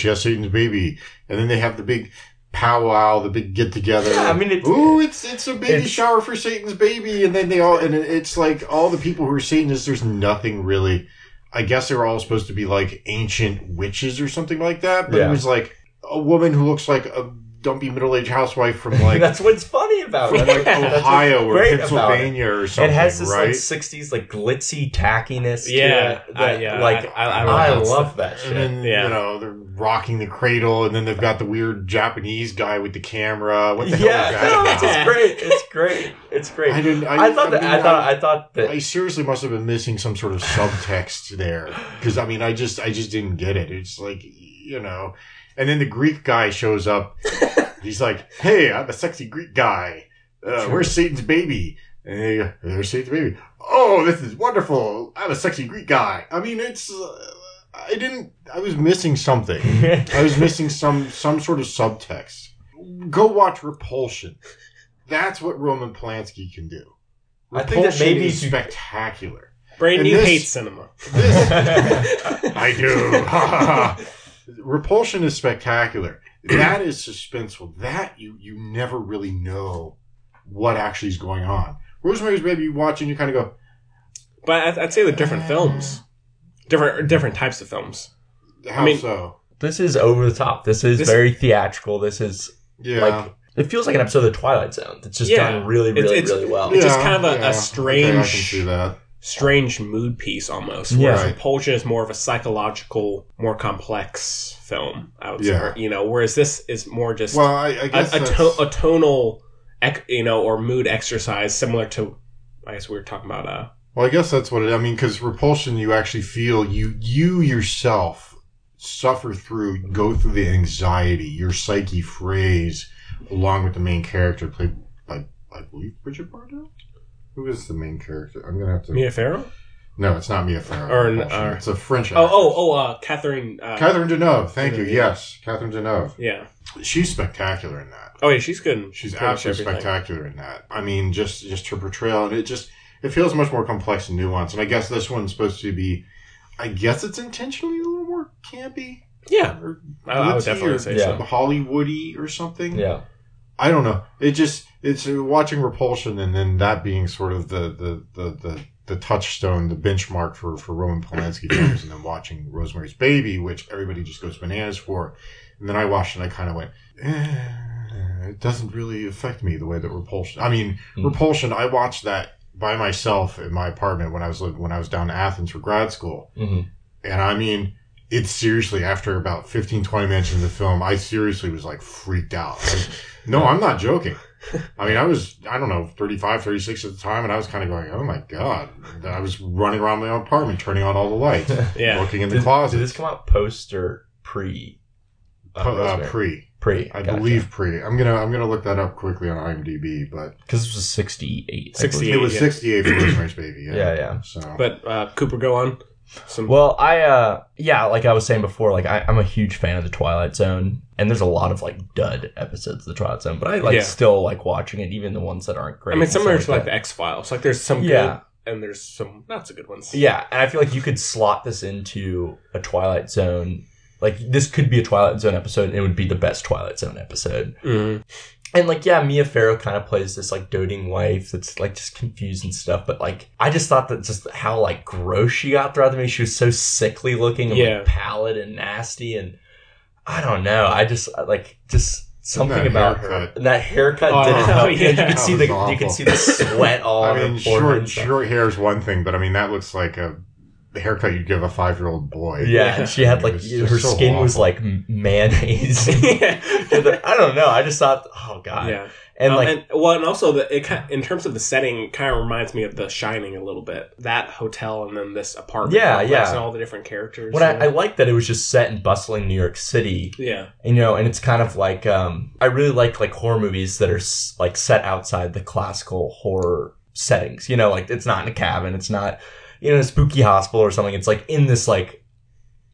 has Satan's baby, and then they have the big powwow, the big get together. Yeah, it's a baby shower for Satan's baby, and then it's like all the people who are Satanists. There's nothing really. I guess they were all supposed to be like ancient witches or something like that, but it was like a woman who looks like a dumpy middle-aged housewife from like that's what's funny about it. Ohio or Pennsylvania or something. It has this like 60s like glitzy tackiness to it. I love that shit. And then, they're rocking the cradle, and then they've got the weird Japanese guy with the camera. What the hell is that? It's great. I thought that I seriously must have been missing some sort of subtext there, because I just didn't get it. It's like, And then the Greek guy shows up. He's like, "Hey, I'm a sexy Greek guy. Where's Satan's baby?" And they go, "There's Satan's baby. Oh, this is wonderful. I'm a sexy Greek guy." I was missing something. I was missing some sort of subtext. Go watch Repulsion. That's what Roman Polanski can do. Repulsion is spectacular. Braden, you hate cinema. I do. Repulsion is spectacular. That is suspenseful. That you never really know what actually is going on. Rosemary's Baby, you watch and you kind of go. But I'd say they're different films, different types of films. How so? This is over the top. This is very theatrical. This is it feels like an episode of The Twilight Zone. It's just done really, really, really well. It's just kind of a strange, I can see that. Strange mood piece almost, whereas Repulsion is more of a psychological, more complex film, I would say, whereas this is more just a tonal or mood exercise, similar to, I guess we were talking about I guess that's what because Repulsion, you actually feel you yourself go through the anxiety, your psyche frays along with the main character played by, I believe, Richard Bardot. Who is the main character? I'm gonna have to. Mia Farrow? No, it's not Mia Farrow. Or it's a French actress. Catherine. Catherine Deneuve. Thank you. Yes, Catherine Deneuve. Yeah, she's spectacular in that. Oh yeah, she's good. She's absolutely spectacular in that. Just her portrayal, and it feels much more complex and nuanced. And I guess this one's supposed to be. I guess it's intentionally a little more campy. Yeah, or I would definitely say so. Hollywoody or something. Yeah. I don't know. It's watching Repulsion and then that being sort of the touchstone, the benchmark for Roman Polanski films, and then watching Rosemary's Baby, which everybody just goes bananas for. And then I watched it and I kind of went, it doesn't really affect me the way that Repulsion. Repulsion, I watched that by myself in my apartment when I was down in Athens for grad school. Mm-hmm. And it's seriously, after about 15, 20 minutes into the film, I seriously was like freaked out. No, I'm not joking. I was, 35, 36 at the time, and I was kind of going, oh my God. And I was running around my own apartment, turning on all the lights, looking in the closet. Did this come out post or pre? Pre. I believe pre. I'm gonna look that up quickly on IMDb, but because this was 68. It was 68 for Rosemary's Baby. Yeah. So. But Cooper, go on. Like I was saying before, like I'm a huge fan of The Twilight Zone, and there's a lot of like dud episodes of The Twilight Zone, but I still like watching it, even the ones that aren't great. Similar to like The X-Files, like there's some good and there's some not so good ones. Yeah, and I feel like you could slot this into a Twilight Zone, like this could be a Twilight Zone episode, and it would be the best Twilight Zone episode. Mm-hmm. And, like, yeah, Mia Farrow kind of plays this, like, doting wife that's, like, just confused and stuff. But, like, I just thought that just how, like, gross she got throughout the movie. She was so sickly looking and, like, pallid and nasty. And I don't know. I just, like, just something about her. And that haircut didn't help. Yeah. You could see the sweat all over her forehead. Short hair is one thing. But, that looks like a the haircut you'd give a 5-year-old boy. Yeah, and she had, like, her skin was, like, mayonnaise. I don't know. I just thought, oh, God. Yeah. And, like... and also, in terms of the setting, it kind of reminds me of The Shining a little bit. That hotel and then this apartment. Yeah, yeah. And all the different characters. What I like that it was just set in bustling New York City. Yeah. You know, and it's kind of like... I really like, horror movies that are, like, set outside the classical horror settings. You know, like, it's not in a cabin. It's not... You know, a spooky hospital or something. It's, like, in this, like,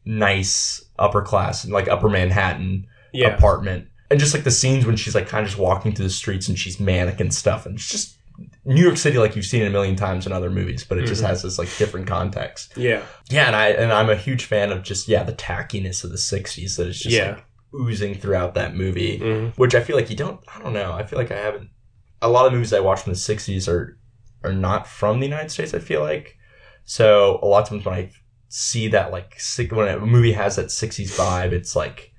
nice upper class, like, upper Manhattan apartment. And just, like, the scenes when she's, like, kind of just walking through the streets and she's manic and stuff. And it's just New York City, like, you've seen it a million times in other movies. But it just has this, like, different context. Yeah. Yeah, and I'm a huge fan of just, the tackiness of the 60s that is just, like, oozing throughout that movie. Mm-hmm. Which I feel like you don't... I don't know. I feel like I haven't... A lot of the movies I watch from the 60s are not from the United States, I feel like. So a lot of times when I see that, like, when a movie has that 60s vibe, it's like,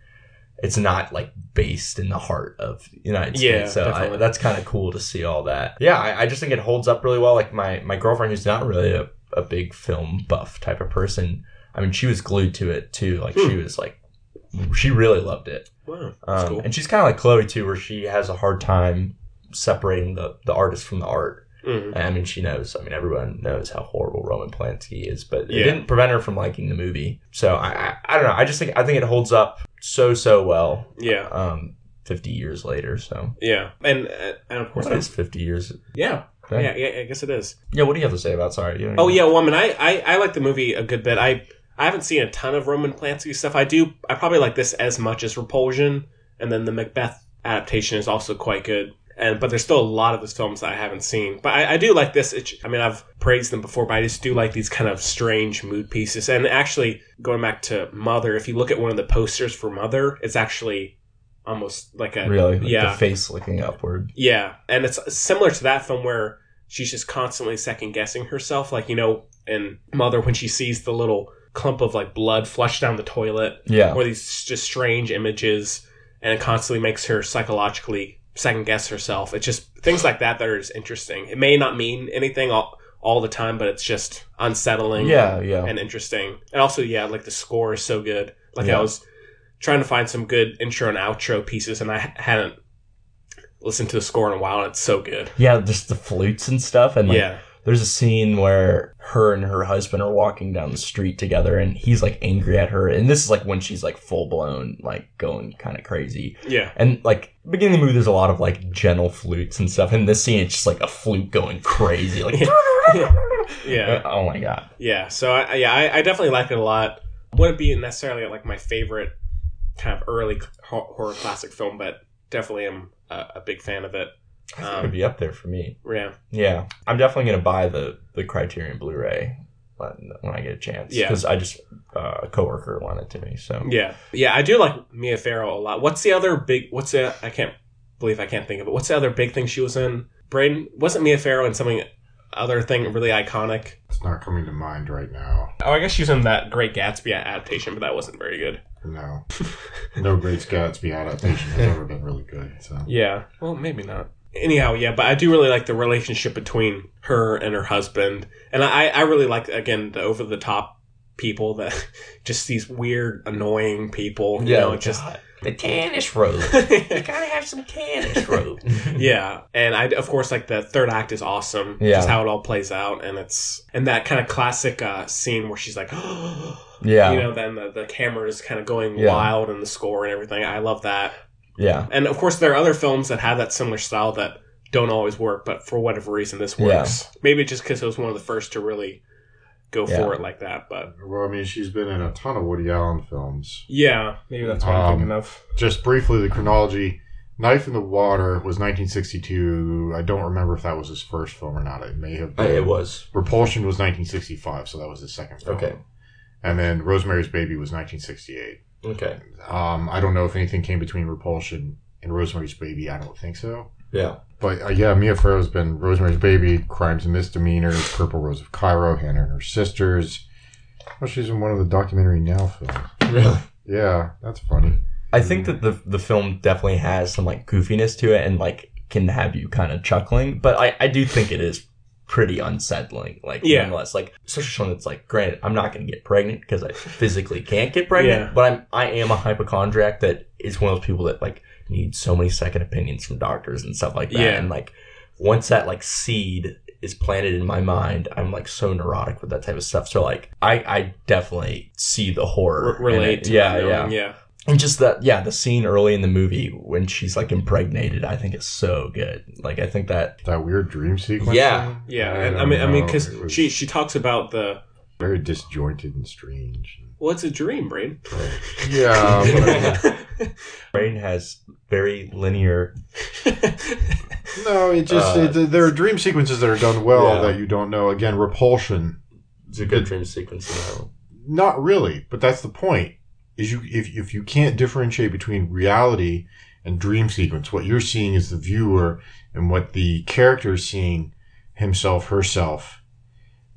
it's not, like, based in the heart of the United States. So that's kind of cool to see all that. Yeah, I just think it holds up really well. Like, my girlfriend, who's not really a big film buff type of person, I mean, she was glued to it, too. Like, she was, like, she really loved it. Wow, that's cool. And she's kind of like Chloe, too, where she has a hard time separating the artist from the art. Mm-hmm. I mean, everyone knows how horrible Roman Polanski is, but it didn't prevent her from liking the movie. So I don't know. I think it holds up so well. Yeah. 50 years later. So yeah, and of course it is 50 years. Yeah. Right? Yeah. I guess it is. Yeah. What do you have to say about? Sorry. Well, I mean, I like the movie a good bit. I haven't seen a ton of Roman Polanski stuff. I probably like this as much as Repulsion, and then the Macbeth adaptation is also quite good. But there's still a lot of his films that I haven't seen. But I do like this. I've praised them before, but I just do like these kind of strange mood pieces. And actually, going back to Mother, if you look at one of the posters for Mother, it's actually almost like a... Really? Like the face looking upward. Yeah. And it's similar to that film where she's just constantly second-guessing herself. Like, you know, in Mother, when she sees the little clump of, like, blood flushed down the toilet. Yeah. Or these just strange images. And it constantly makes her psychologically... second guess herself. It's just things like that are just interesting. It may not mean anything all the time, but it's just unsettling and interesting. And also, like the score is so good. Like I was trying to find some good intro and outro pieces, and I hadn't listened to the score in a while, and it's so good. Yeah, just the flutes and stuff. And there's a scene where her and her husband are walking down the street together, and he's, like, angry at her. And this is, like, when she's, like, full-blown, like, going kind of crazy. Yeah. And, like, beginning of the movie, there's a lot of, like, gentle flutes and stuff. And this scene, it's just, like, a flute going crazy. Like, yeah. Oh, my God. Yeah. So, I definitely like it a lot. Wouldn't be necessarily, like, my favorite kind of early horror classic film, but definitely am a big fan of it. I think it would be up there for me. Yeah. Yeah. I'm definitely going to buy the Criterion Blu-ray when I get a chance. Yeah. Because I just, a coworker won it to me, so. Yeah. Yeah, I do like Mia Farrow a lot. What's the other big thing she was in? Braden, wasn't Mia Farrow in something, other thing really iconic? It's not coming to mind right now. Oh, I guess she was in that Great Gatsby adaptation, but that wasn't very good. No. No Great Gatsby adaptation has ever been really good, so. Yeah. Well, maybe not. Anyhow, but I do really like the relationship between her and her husband. And I really like, again, the over-the-top people, that just these weird, annoying people. You know, just the tannish robe. You gotta have some tannish robe. Yeah. And I, of course, like, the third act is awesome. Yeah. Just how it all plays out. And and that kind of classic scene where she's like, yeah. You know, then the camera is kind of going wild, and the score and everything. I love that. Yeah. And, of course, there are other films that have that similar style that don't always work, but for whatever reason, this works. Yeah. Maybe just because it was one of the first to really go for it like that. But well, I mean, she's been in a ton of Woody Allen films. Yeah, maybe that's what I'm thinking of. Just briefly, the chronology. Knife in the Water was 1962. I don't remember if that was his first film or not. It may have been. It was. Repulsion was 1965, so that was his second film. Okay. And then Rosemary's Baby was 1968. Okay. I don't know if anything came between Repulsion and Rosemary's Baby. I don't think so. Yeah. But, Mia Farrow's been Rosemary's Baby, Crimes and Misdemeanors, Purple Rose of Cairo, Hannah and Her Sisters. Well, she's in one of the Documentary Now films. Really? Yeah, that's funny. I think that the film definitely has some, like, goofiness to it and, like, can have you kind of chuckling. But I do think it is pretty unsettling, like, nonetheless. Like, especially someone that's like, granted, I'm not going to get pregnant because I physically can't get pregnant, but I am a hypochondriac that is one of those people that, like, needs so many second opinions from doctors and stuff like that. Yeah. And, like, once that, like, seed is planted in my mind, I'm, like, so neurotic with that type of stuff. So, like, I definitely see the horror. Relate to it. Yeah. And just that, the scene early in the movie when she's, like, impregnated, I think is so good. Like, I think that... That weird dream sequence? Yeah. And I mean, because she talks about the... Very disjointed and strange. Well, it's a dream, Braden. Braden has very linear... No, it just... there are dream sequences that are done well that you don't know. Again, Repulsion. It's a good dream sequence. Not really, but that's the point. Is if you can't differentiate between reality and dream sequence, what you're seeing is the viewer and what the character is seeing himself, herself,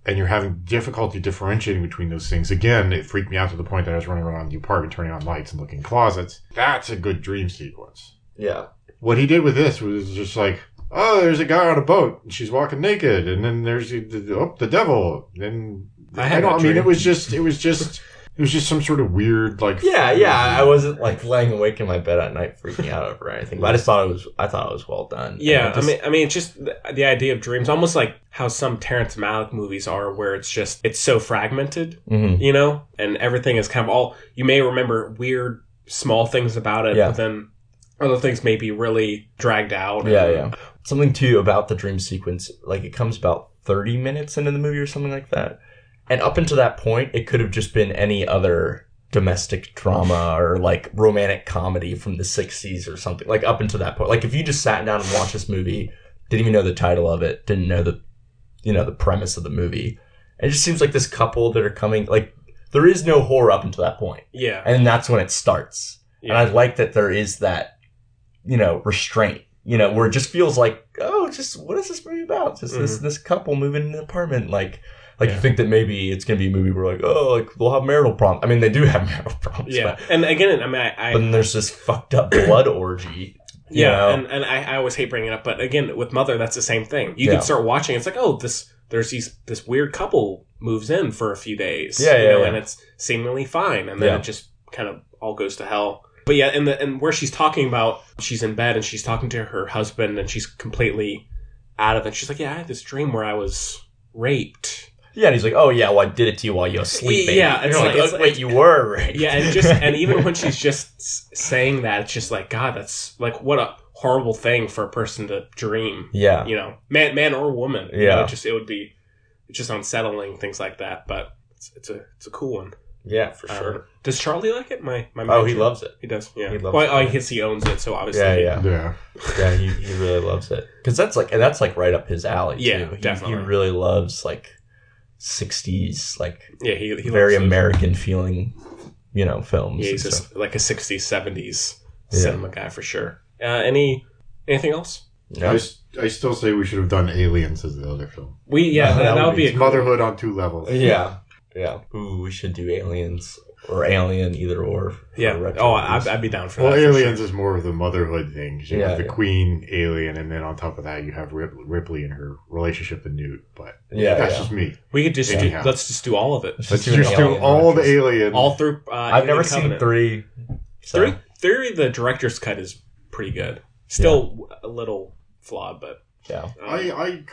and you're having difficulty differentiating between those things. Again, it freaked me out to the point that I was running around the apartment turning on lights and looking in closets. That's a good dream sequence. Yeah. What he did with this was just like, oh, there's a guy on a boat, and she's walking naked, and then there's the devil. And it was just... It was just some sort of weird, like... I wasn't, like, laying awake in my bed at night freaking out over anything. But I just thought it was well done. Yeah, I mean, it's just the idea of dreams. Almost like how some Terrence Malick movies are, where it's just... It's so fragmented, you know? And everything is kind of all... You may remember weird, small things about it, but then other things may be really dragged out. Something, too, about the dream sequence. Like, it comes about 30 minutes into the movie or something like that. And up until that point, it could have just been any other domestic drama or, like, romantic comedy from the 60s or something. Like, up until that point. Like, if you just sat down and watched this movie, didn't even know the title of it, didn't know the premise of the movie. It just seems like this couple that are coming... Like, there is no horror up until that point. Yeah. And that's when it starts. Yeah. And I like that there is that, restraint. Where it just feels like, what is this movie about? Just this couple moving in an apartment, like... Like, you think that maybe it's going to be a movie where, like, they'll have marital problems. I mean, they do have marital problems. Yeah. But, and again, I mean, But then there's this fucked up blood orgy. And I always hate bringing it up. But again, with Mother, that's the same thing. You can start watching. It's like, there's this weird couple moves in for a few days. And it's seemingly fine. And then it just kind of all goes to hell. But yeah, and where she's talking about, she's in bed and she's talking to her husband and she's completely out of it. She's like, I had this dream where I was raped. Yeah, and he's like, I did it to you while you were sleeping. Yeah, and you're wait, you were raped. Yeah, and even when she's just saying that, it's just like, God, that's like what a horrible thing for a person to dream. Yeah, man or woman. Yeah, it would be unsettling, things like that. But it's a cool one. Yeah, for sure. Does Charlie like it? My manager, he loves it. He does. Yeah, he loves it. He owns it, so obviously. Yeah. He really loves it because that's like right up his alley. Yeah, too. Definitely. He really loves like. 60s, like, he very American feeling, films. Yeah, he's just like a 60s, 70s cinema guy for sure. Anything else? No. I still say we should have done Aliens as the other film. That would be a motherhood on two levels. Yeah. Ooh, we should do Aliens or Alien, either or. Yeah. I'd be down for that. Well, Aliens is more of the motherhood thing. You have the Queen, Alien, and then on top of that, you have Ripley and her relationship with Newt. But that's just me. We could just let's just do all of it. Let's just do all the Aliens. All through. I've never seen 3. So. Three. The director's cut is pretty good. Still a little flawed, but. Yeah, I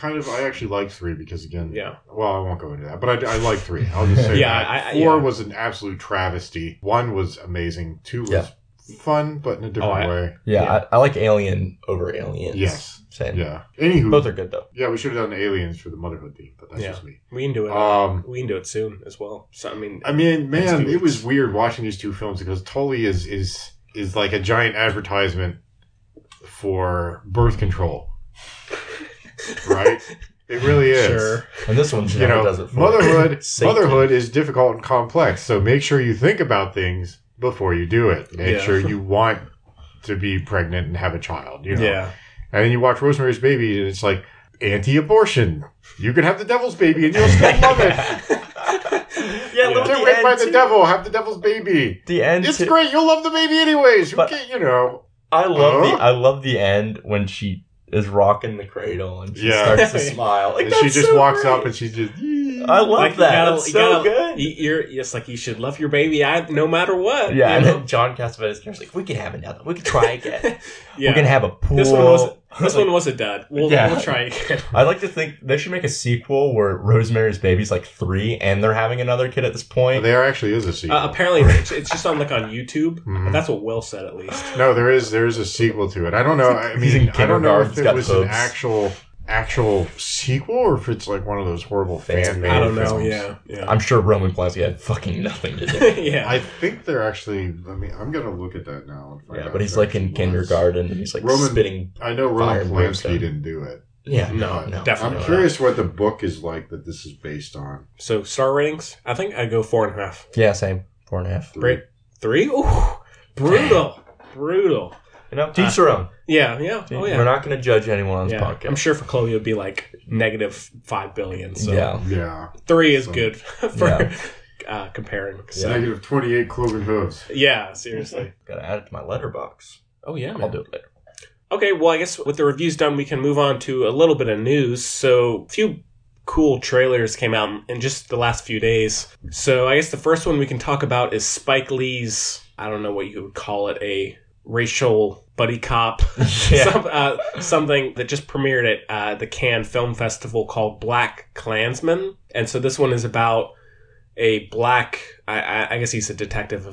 actually like 3 because again, I won't go into that, but I like 3. I'll just say that. 4 was an absolute travesty. 1 was amazing. 2 was fun, but in a different way. I like Alien over Aliens. Yes, same. Yeah. Anywho, both are good though. Yeah, we should have done Aliens for the motherhood theme, but that's just me. We can do it. We can do it soon as well. So I mean, man, it was weird watching these two films because Tully is like a giant advertisement for birth control. Right? It really is. Sure. And this one's does it for motherhood is difficult and complex. So make sure you think about things before you do it. Make sure you want to be pregnant and have a child. And then you watch Rosemary's Baby and it's like anti-abortion. You can have the devil's baby and you'll still love it. Get raped by the devil. Have the devil's baby. The end. It's great. You'll love the baby anyways. You can't. I love the end when she. is rocking the cradle and she starts to smile. Like, and she just walks up and she just... I love like that. That's so good. It's like you should love your baby no matter what. Yeah, and then John Cassavetes is like, we can have another. We can try again. We can have a pool. This one was a dud. We'll try again. I'd like to think they should make a sequel where Rosemary's Baby's like 3 and they're having another kid at this point. There actually is a sequel. Apparently, it's just on YouTube. Mm-hmm. That's what Will said, at least. No, there is a sequel to it. I don't know. Like, I don't know if it was an actual sequel or if it's like one of those horrible fan-made I don't know films. Yeah, I'm sure Roman Polanski had fucking nothing to do. I think they're actually I'm gonna look at that now. But he's like in kindergarten and he's like spitting I know Roman Polanski didn't do it. No, definitely. I'm curious what the book is like that this is based on. So star ratings, I think I go 4.5. Yeah, same. 4.5. 3? Ooh, brutal. You know, teach your own. Yeah. Oh, yeah. We're not going to judge anyone on this podcast. I'm sure for Chloe, it would be like -5 billion. So. Yeah. 3 is good for comparing. So. -28 cloven hooves. Yeah, seriously. Got to add it to my Letterboxd. Oh, yeah. I'll do it later. Okay, well, I guess with the reviews done, we can move on to a little bit of news. So, a few cool trailers came out in just the last few days. So, I guess the first one we can talk about is Spike Lee's, I don't know what you would call it, a... racial buddy cop, something that just premiered at the Cannes Film Festival called Black Klansman. And so this one is about a black, I guess he's a detective,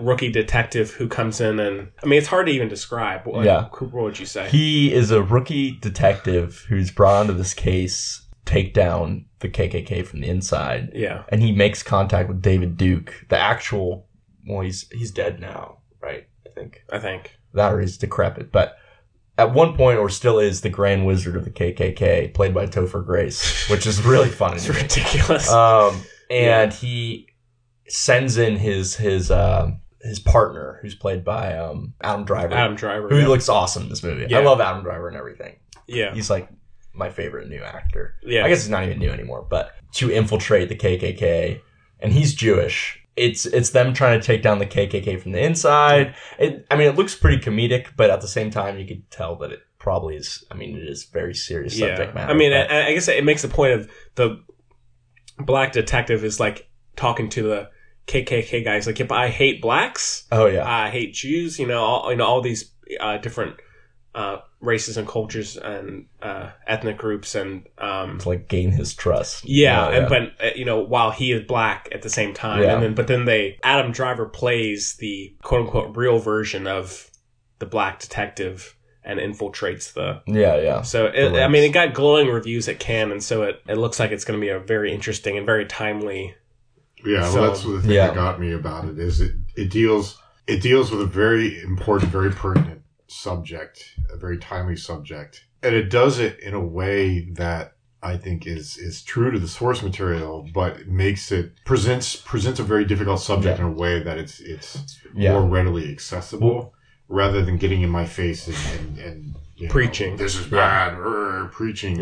rookie detective who comes in and, it's hard to even describe. What would you say? He is a rookie detective who's brought onto this case, take down the KKK from the inside. Yeah. And he makes contact with David Duke, the actual, well, he's dead now, right? I think. That or he's decrepit. But at one point, or still is, the Grand Wizard of the KKK, played by Topher Grace, which is really funny. It's ridiculous. And he sends in his partner, who's played by Adam Driver. Who looks awesome in this movie. Yeah. I love Adam Driver and everything. Yeah. He's like my favorite new actor. Yeah. I guess he's not even new anymore. But to infiltrate the KKK, and he's Jewish. It's them trying to take down the KKK from the inside. It looks pretty comedic, but at the same time, you could tell that it probably is. It is very serious subject matter. I guess it makes the point of the black detective is like talking to the KKK guys, like, "If I hate blacks, I hate Jews, all these different races and cultures and ethnic groups," and to like gain his trust. But while he is black at the same time, and then Adam Driver plays the quote unquote real version of the black detective and infiltrates the So it got glowing reviews at Cannes, and so it looks like it's going to be a very interesting and very timely. Yeah, well, that's the thing that got me about it is it deals with a very important, very pertinent subject, a very timely subject, and it does it in a way that I think is true to the source material, but presents a very difficult subject in a way that it's more readily accessible, rather than getting in my face and preaching, "This is bad," preaching.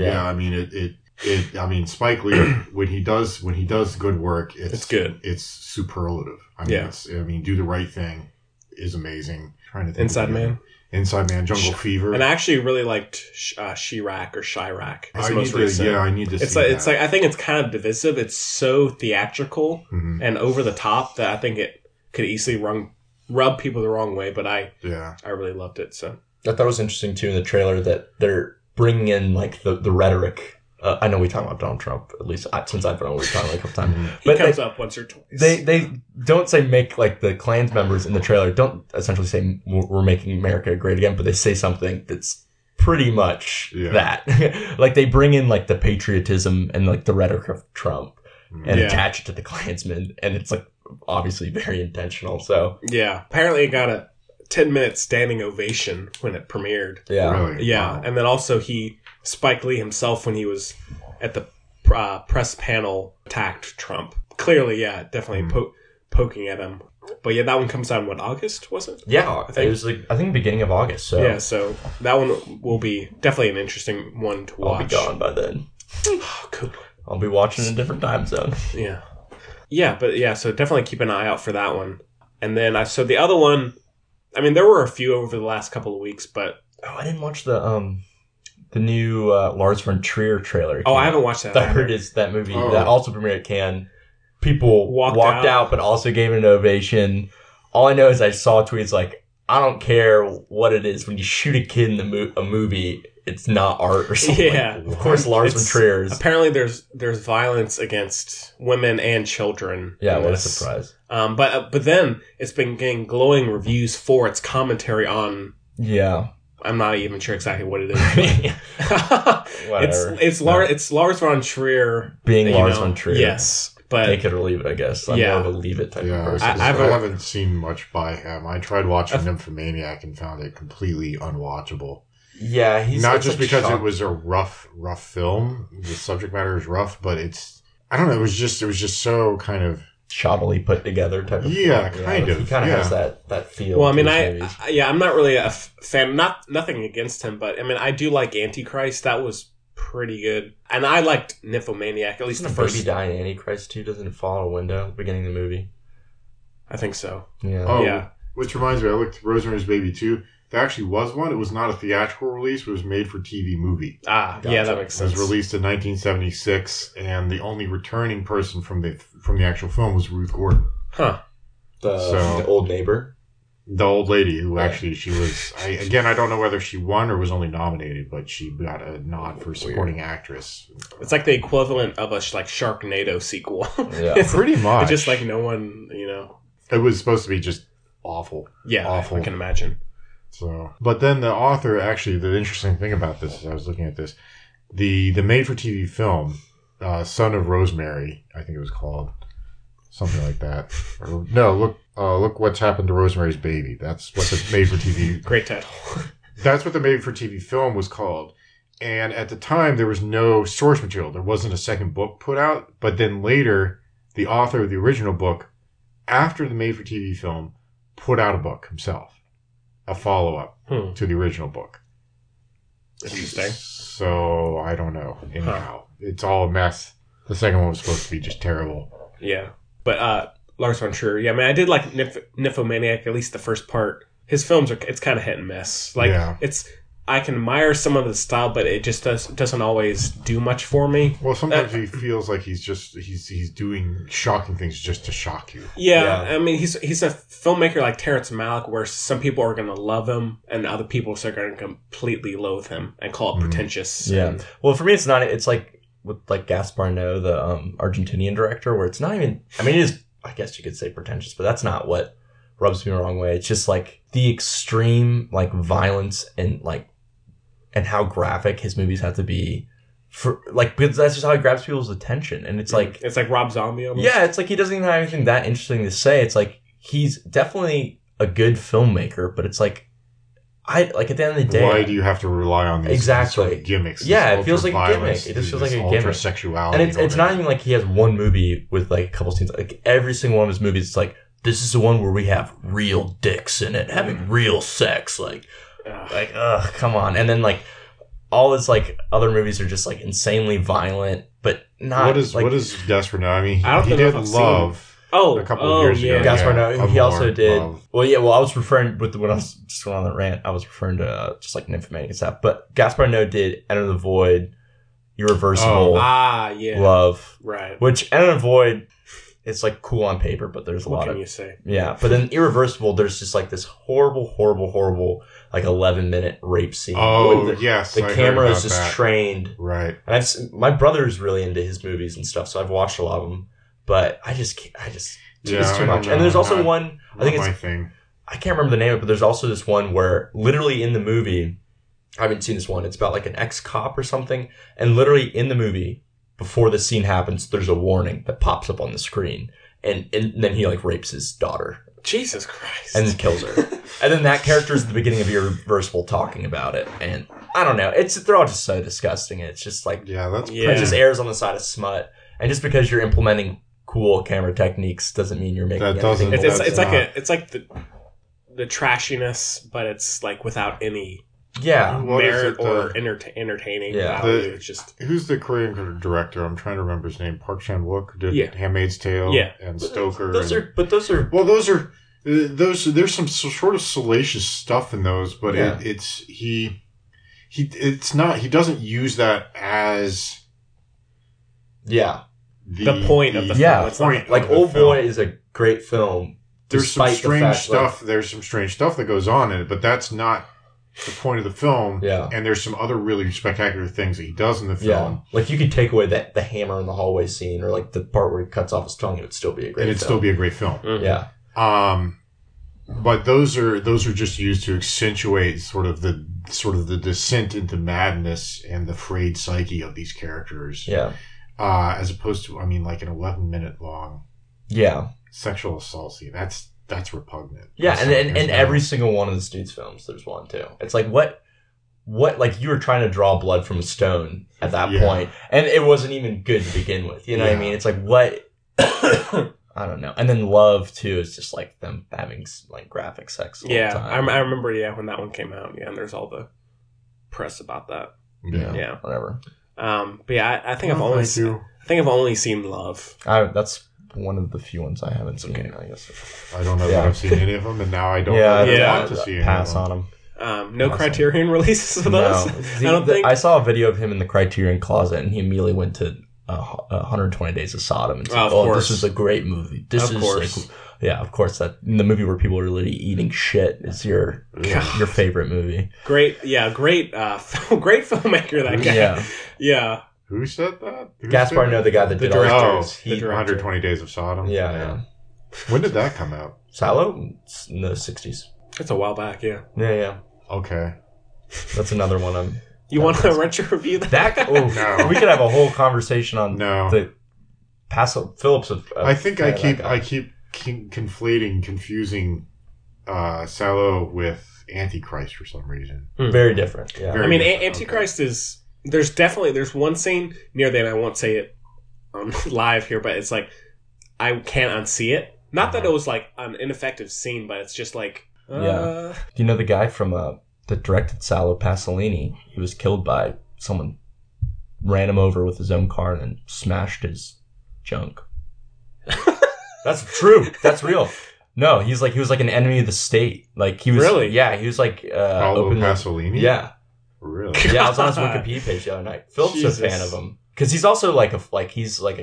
Spike Lee, when he does good work, it's good. It's superlative. "Do the Right Thing" is amazing. Trying to think Inside Man, Jungle Fever. And I actually really liked Chirac or Chirac. I need to see that. It's like, I think it's kind of divisive. It's so theatrical and over the top that I think it could easily rub people the wrong way, but I really loved it. So I thought it was interesting, too, in the trailer that they're bringing in like the rhetoric. I know we talk about Donald Trump, at least since I've been on, we talk about a couple times. He comes up once or twice. They don't say make like the Klans members in the trailer don't essentially say we're making America great again, but they say something that's pretty much that. Like they bring in like the patriotism and like the rhetoric of Trump and attach it to the Klansmen, and it's like obviously very intentional. So apparently it got a 10-minute standing ovation when it premiered. Yeah, really? Yeah, wow. And then also Spike Lee himself, when he was at the press panel, attacked Trump. Clearly, definitely poking at him. But yeah, that one comes out in August, was it? Yeah, I think it was beginning of August. So so that one will be definitely an interesting one to watch. I'll be gone by then. Oh, cool. I'll be watching in a different time zone. So definitely keep an eye out for that one. And then so the other one, there were a few over the last couple of weeks, but I didn't watch the the new Lars von Trier trailer. Oh, I haven't watched that. I heard it's that movie that also premiered at Cannes. People walked out, but also gave it an ovation. All I know is I saw tweets like, I don't care what it is. When you shoot a kid in the a movie, it's not art or something. Yeah. Of course, Lars von Trier is. Apparently, there's violence against women and children. Yeah, what a surprise. But then it's been getting glowing reviews for its commentary on... Yeah. I'm not even sure exactly what it is. Whatever. It's Lars von Trier. Being Lars von Trier. Yes. But take it or leave it, I guess. I'm more of a leave it type of person. I haven't seen much by him. I tried watching Nymphomaniac and found it completely unwatchable. Yeah, he's not just because it was a rough film. The subject matter is rough, but it's I don't know. It was just so kind of shoddily put together type of thing. Kind of. He kind of has that feel. Well, I mean, I'm not really a fan. Nothing against him, but I mean, I do like Antichrist. That was pretty good, and I liked Nymphomaniac, at least the first. Baby dying Antichrist 2 doesn't fall out a window at the beginning of the movie. I think so. Yeah. Oh, yeah. Which reminds me, I looked Rosemary's Baby 2. There actually was one. It was not a theatrical release. It was made for TV movie. Ah, gotcha. Yeah, that makes sense. It was released in 1976, and the only returning person from the actual film was Ruth Gordon. Huh. The old neighbor. The old lady who actually she was I don't know whether she won or was only nominated, but she got a nod for supporting actress. It's like the equivalent of a Sharknado sequel. Yeah, pretty much. It's just like no one, you know. It was supposed to be just awful. Yeah, awful. I can imagine. So, but then the author actually, the interesting thing about this is I was looking at this, the made-for-TV film, Son of Rosemary, I think it was called. Something like that. Or, no, look what's happened to Rosemary's Baby. That's what the made-for-TV... Great title. That's what the made-for-TV film was called. And at the time, there was no source material. There wasn't a second book put out. But then later, the author of the original book, after the made-for-TV film, put out a book himself. A follow-up to the original book. Interesting. So, I don't know. Anyhow, it's all a mess. The second one was supposed to be just terrible. Yeah. But Lars von Trier, yeah, I mean, I did like Nymphomaniac, at least the first part. His films it's kind of hit and miss. I can admire some of the style, but it just doesn't always do much for me. Well, sometimes he feels like he's doing shocking things just to shock you. Yeah, I mean, he's a filmmaker like Terrence Malick, where some people are going to love him, and other people are going to completely loathe him and call it pretentious. Yeah, well, for me, it's not. It's like. With Gaspar Noé, the Argentinian director, where it's not even... I mean, it is, I guess you could say pretentious, but that's not what rubs me the wrong way. It's just, the extreme, violence and, and how graphic his movies have to be for... because that's just how he grabs people's attention, and it's, It's like Rob Zombie almost. Yeah, it's he doesn't even have anything that interesting to say. It's, he's definitely a good filmmaker, but it's, at the end of the day... Why do you have to rely on these sort of gimmicks? Yeah, it feels like a gimmick. It just feels like a gimmick. Ultra-sexuality. And it's not even he has one movie with, a couple scenes. Every single one of his movies, it's this is the one where we have real dicks in it, having real sex. Come on. And then, all his, other movies are just, insanely violent, but not... What is Gaspar Noé? I mean, he did Love... Oh, a couple of years ago. Gaspar Noé. He also did. Well, yeah. Well, I was referring when I was just going on the rant. I was referring to just Nymphomaniac and stuff. But Gaspar Noé did Enter the Void, Irreversible, Love, right? Which Enter the Void, it's cool on paper, but there's a lot. What can you say? Yeah, but then Irreversible, there's just this horrible 11-minute rape scene. Oh, yes, the camera is just trained, right? And my brother's really into his movies and stuff, so I've watched a lot of them. But it's too much. And there's also one, I think it's, I can't remember the name of it, but there's also this one where literally in the movie, I haven't seen this one, it's about an ex-cop or something. And literally in the movie, before the scene happens, there's a warning that pops up on the screen. And then he rapes his daughter. Jesus Christ. And then kills her. And then that character is at the beginning of Irreversible talking about it. And I don't know. They're all just so disgusting. It's just it just airs on the side of smut. And just because you're implementing cool camera techniques doesn't mean you're making anything. It's like the trashiness, but it's without any merit or entertaining value. It's just who's the Korean director? I'm trying to remember his name. Park Chan-wook who did Handmaid's Tale and Stoker. There's some sort of salacious stuff in those, but it's He doesn't use that as the point of the film. Yeah, it's point not, like Old Boy is a great film. There's some strange stuff. Like, there's some strange stuff that goes on in it, but that's not the point of the film. Yeah. And there's some other really spectacular things that he does in the film. Yeah. Like you could take away that the hammer in the hallway scene, or like the part where he cuts off his tongue, and it'd still be a great film. Mm-hmm. Yeah. But those are just used to accentuate sort of the descent into madness and the frayed psyche of these characters. Yeah. As opposed to, I mean, like an 11-minute long sexual assault scene. That's repugnant. Yeah, and every single one of this dude's films, there's one too. It's like what like you were trying to draw blood from a stone at that point, and it wasn't even good to begin with. You know what I mean? It's like what. I don't know. And then Love, too, is just like them having like graphic sex all the time. Yeah, I remember, when that one came out. Yeah, and there's all the press about that. Yeah. Whatever. But yeah, I think I've only seen Love. That's one of the few ones I haven't seen, I guess. I don't know that I've seen any of them, and now I don't want to see any pass on them. No Criterion releases of those? I don't think. I saw a video of him in the Criterion closet, and he immediately went to 120 Days of Sodom. And said, this is a great movie. That the movie where people are literally eating shit is your favorite movie. Great filmmaker, that guy. Yeah. Who said that? Gaspar Noé, the guy that did directors. The 120 Days of Sodom. Yeah. When did that come out? Salo? In the 60s. That's a while back. Yeah. Okay. That's another one I'm. You want to retro review that? We could have a whole conversation on the Paso Phillips of. I think I keep confusing Salo with Antichrist for some reason. Very different. Yeah. Antichrist is there's one scene near the end, I won't say it on live here, but it's like I can't unsee it. Not that it was like an ineffective scene, but it's just like Do you know the guy from that directed Salo, Pasolini? He was killed by someone, ran him over with his own car and then smashed his junk. That's true. That's real. No, he was like an enemy of the state. Like he was really, he was like Paolo Pasolini. Yeah, really. Yeah, I was on his Wikipedia page the other night. Philip's a fan of him because he's also like a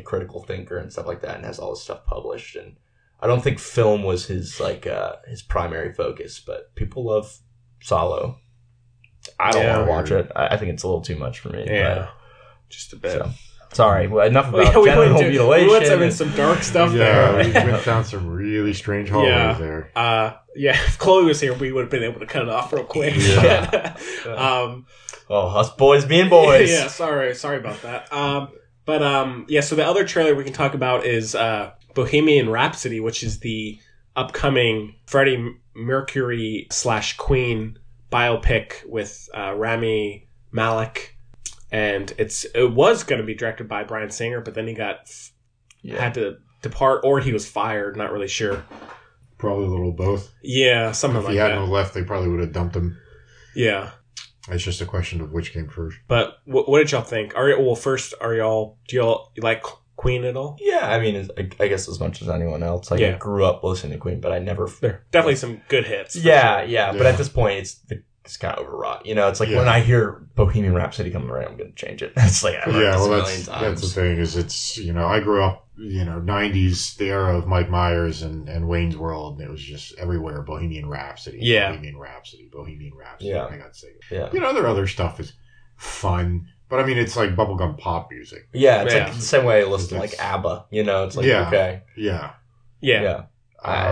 critical thinker and stuff like that, and has all his stuff published. And I don't think film was his primary focus, but people love Salo. I don't want to watch it. I think it's a little too much for me. Yeah, just a bit. So. Sorry, well, enough about genital mutilation. We went into some dark stuff there. Yeah, we went down some really strange hallways there. If Chloe was here, we would have been able to cut it off real quick. Yeah. Us boys being boys. Yeah, sorry about that. So the other trailer we can talk about is Bohemian Rhapsody, which is the upcoming Freddie Mercury / Queen biopic with Rami Malek. And it was going to be directed by Bryan Singer, but then he had to depart, or he was fired. Not really sure. Probably a little both. Yeah, something like that. If he hadn't left, they probably would have dumped him. Yeah. It's just a question of which came first. But what did y'all think? Do y'all like Queen at all? Yeah, I mean, I guess as much as anyone else. I grew up listening to Queen, but I never. There definitely some good hits. Yeah, but at this point, it's kind of overwrought. It's like when I hear Bohemian Rhapsody coming around, I'm going to change it. It's like I've heard this a million times. That's the thing is it's, I grew up, 90s, the era of Mike Myers and Wayne's World, and it was just everywhere Bohemian Rhapsody. Yeah. Bohemian Rhapsody. Yeah. I got to say. Yeah. Their other stuff is fun, but I mean, it's like bubblegum pop music. Yeah. It's like the same way I listen to like ABBA, it's like, okay. Yeah. Yeah. Yeah.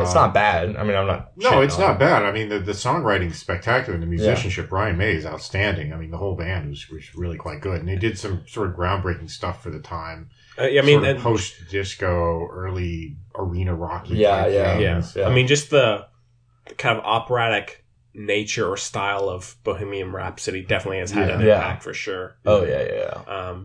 It's not bad. I mean, I'm not. No, it's not bad. I mean, the songwriting is spectacular, and the musicianship, Brian May, is outstanding. I mean, the whole band was really quite good, and they did some sort of groundbreaking stuff for the time. Post disco, early arena rock. Yeah. I mean, just the kind of operatic nature or style of Bohemian Rhapsody definitely has had an impact for sure. Oh yeah.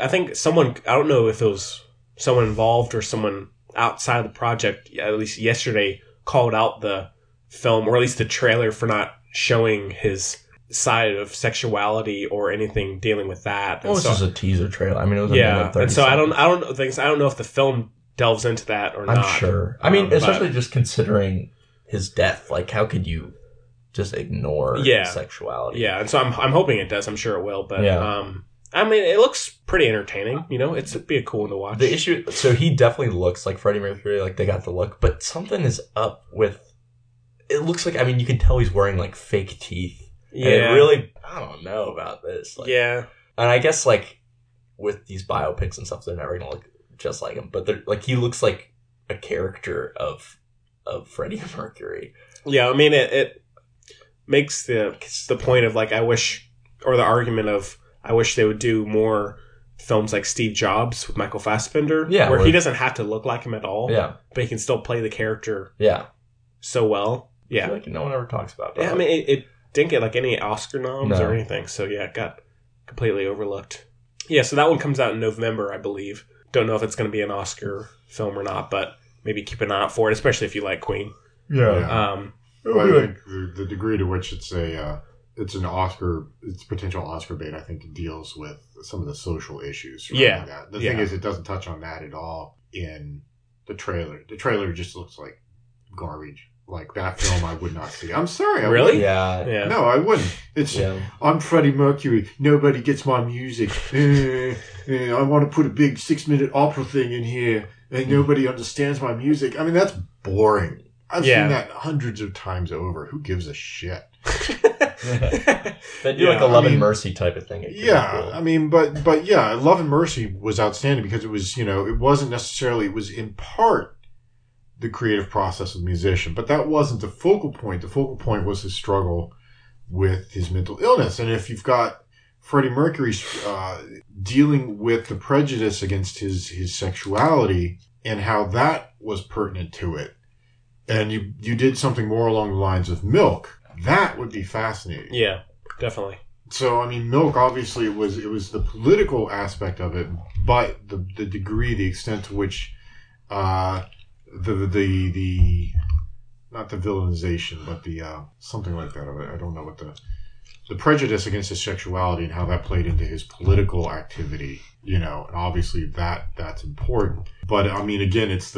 I think someone, I don't know if it was someone involved or someone outside of the project, at least yesterday, called out the film, or at least the trailer, for not showing his side of sexuality or anything dealing with that. Well, this is a teaser trailer. I mean, it was like 30 and so seconds. I don't know if the film delves into that or not. I'm sure. I mean, especially just considering his death. Like, how could you just ignore sexuality. Yeah, and so I'm hoping it does. I'm sure it will, but I mean, it looks pretty entertaining. You know, it'd be a cool one to watch. The issue, so he definitely looks like Freddie Mercury, like they got the look, but something is up with. It looks like, I mean, you can tell he's wearing like fake teeth. Yeah, and really, I don't know about this. Like, yeah, and I guess like with these biopics and stuff, they're never gonna look just like him, but they're like he looks like a character of Freddie Mercury. Yeah, I mean it makes the point of like I wish, or the argument of. I wish they would do more films like Steve Jobs with Michael Fassbender, where he doesn't have to look like him at all, but he can still play the character so well. Yeah. I feel like no one ever talks about that. Yeah, I mean, it didn't get like any Oscar noms or anything, so yeah, it got completely overlooked. Yeah, so that one comes out in November, I believe. Don't know if it's going to be an Oscar film or not, but maybe keep an eye out for it, especially if you like Queen. Yeah. Well, I think the degree to which it's a... It's potential Oscar bait, I think, deals with some of the social issues. That. The thing is, it doesn't touch on that at all in the trailer. The trailer just looks like garbage. Like, that film I would not see. I'm sorry. Really? Yeah. No, I wouldn't. It's, I'm Freddie Mercury. Nobody gets my music. I want to put a big 6-minute opera thing in here, and nobody understands my music. I mean, that's boring. I've seen that hundreds of times over. Who gives a shit? They do like a Love and Mercy type of thing. Cool. I mean, but yeah, Love and Mercy was outstanding because it was, you know, it wasn't necessarily, it was in part the creative process of the musician, but that wasn't the focal point. The focal point was his struggle with his mental illness. And if you've got Freddie Mercury dealing with the prejudice against his sexuality and how that was pertinent to it, and you did something more along the lines of Milk, that would be fascinating. Yeah, definitely. So, I mean, Milk, obviously, it was the political aspect of it, but the degree, the extent to which the not the villainization, but the something like that of it. I don't know what the prejudice against his sexuality and how that played into his political activity, you know, and obviously that's important. But, I mean, again, it's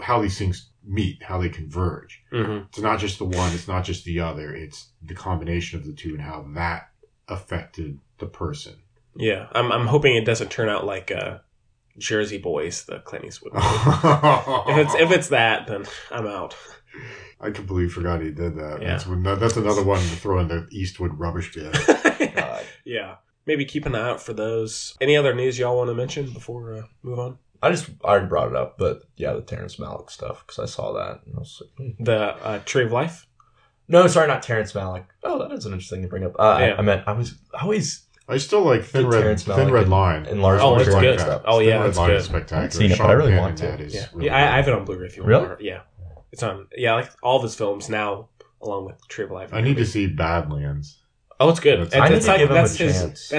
how these things meet, how they converge. Mm-hmm. It's not just the one, it's not just the other, it's the combination of the two and how that affected the person. Yeah, I'm hoping it doesn't turn out like Jersey Boys, the Clint Eastwood movie. If it's that, then I'm out. I completely forgot he did that. Yeah. That's another one to throw in the Eastwood rubbish bin. God. Yeah, maybe keep an eye out for those. Any other news y'all want to mention before move on? I already brought it up, but yeah, the Terrence Malick stuff, because I saw that and I was like, The Tree of Life? No, sorry, not Terrence Malick. Oh, that is an interesting thing to bring up. I meant I still like Thin Red Line and Lars von Trier. Oh, it's good. Oh yeah, it's good. Spectacular. I've seen it, but I really want to. I have it on Blu-ray if you want. Really? Yeah, it's on. Yeah, like all of his films now, along with Tree of Life. I need to see Badlands. Oh, it's good. That's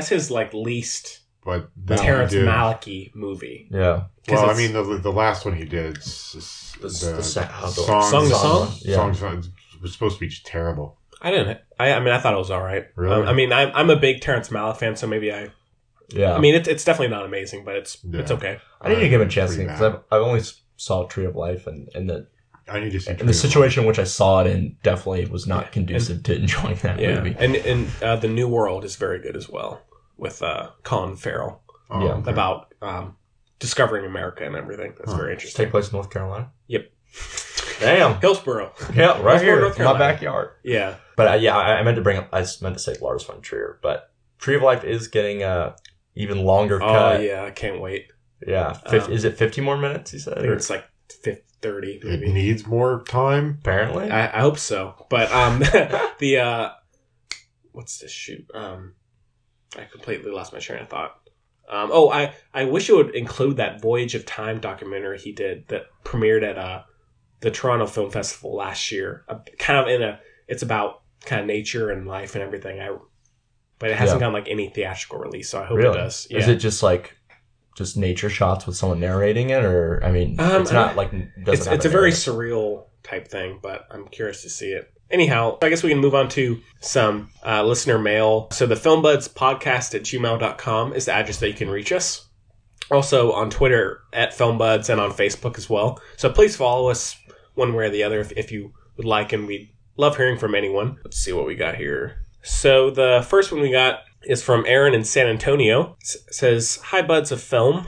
his like least. But Terrence Malick movie. Yeah. Well, I mean, the last one he did, Song was supposed to be just terrible. I didn't. I mean, I thought it was all right. Really? I mean, I'm a big Terrence Malick fan, so maybe I. Yeah. I mean, it's definitely not amazing, but it's okay. I need to give him a chance because I've only saw Tree of Life and the. I need to see. And the situation in which I saw it in definitely was not conducive to enjoying that movie. And The New World is very good as well. With Colin Farrell about discovering America and everything. That's very interesting. Does it take place in North Carolina? Yep. Damn. Hillsboro. Yeah, right here. North Carolina. My backyard. Yeah. But I meant to bring up, I meant to say Lars von Trier, but Tree of Life is getting an even longer cut. Oh, yeah. I can't wait. Yeah. Is it 50 more minutes, you said? I think it's like 30. Maybe. It needs more time? Apparently. I hope so. But what's this shoot? I completely lost my train of thought. I wish it would include that Voyage of Time documentary he did that premiered at the Toronto Film Festival last year. It's about kind of nature and life and everything. But it hasn't gotten like any theatrical release, so I hope it does. Yeah. Is it just like nature shots with someone narrating it, or I mean, it's not like it's a very surreal type thing, but I'm curious to see it. Anyhow, I guess we can move on to some listener mail. So the filmbudspodcast@gmail.com is the address that you can reach us. Also on Twitter @filmbuds and on Facebook as well. So please follow us one way or the other if you would like, and we'd Love hearing from anyone. Let's see what we got here. So the first one we got is from Aaron in San Antonio. It says, hi, buds of film.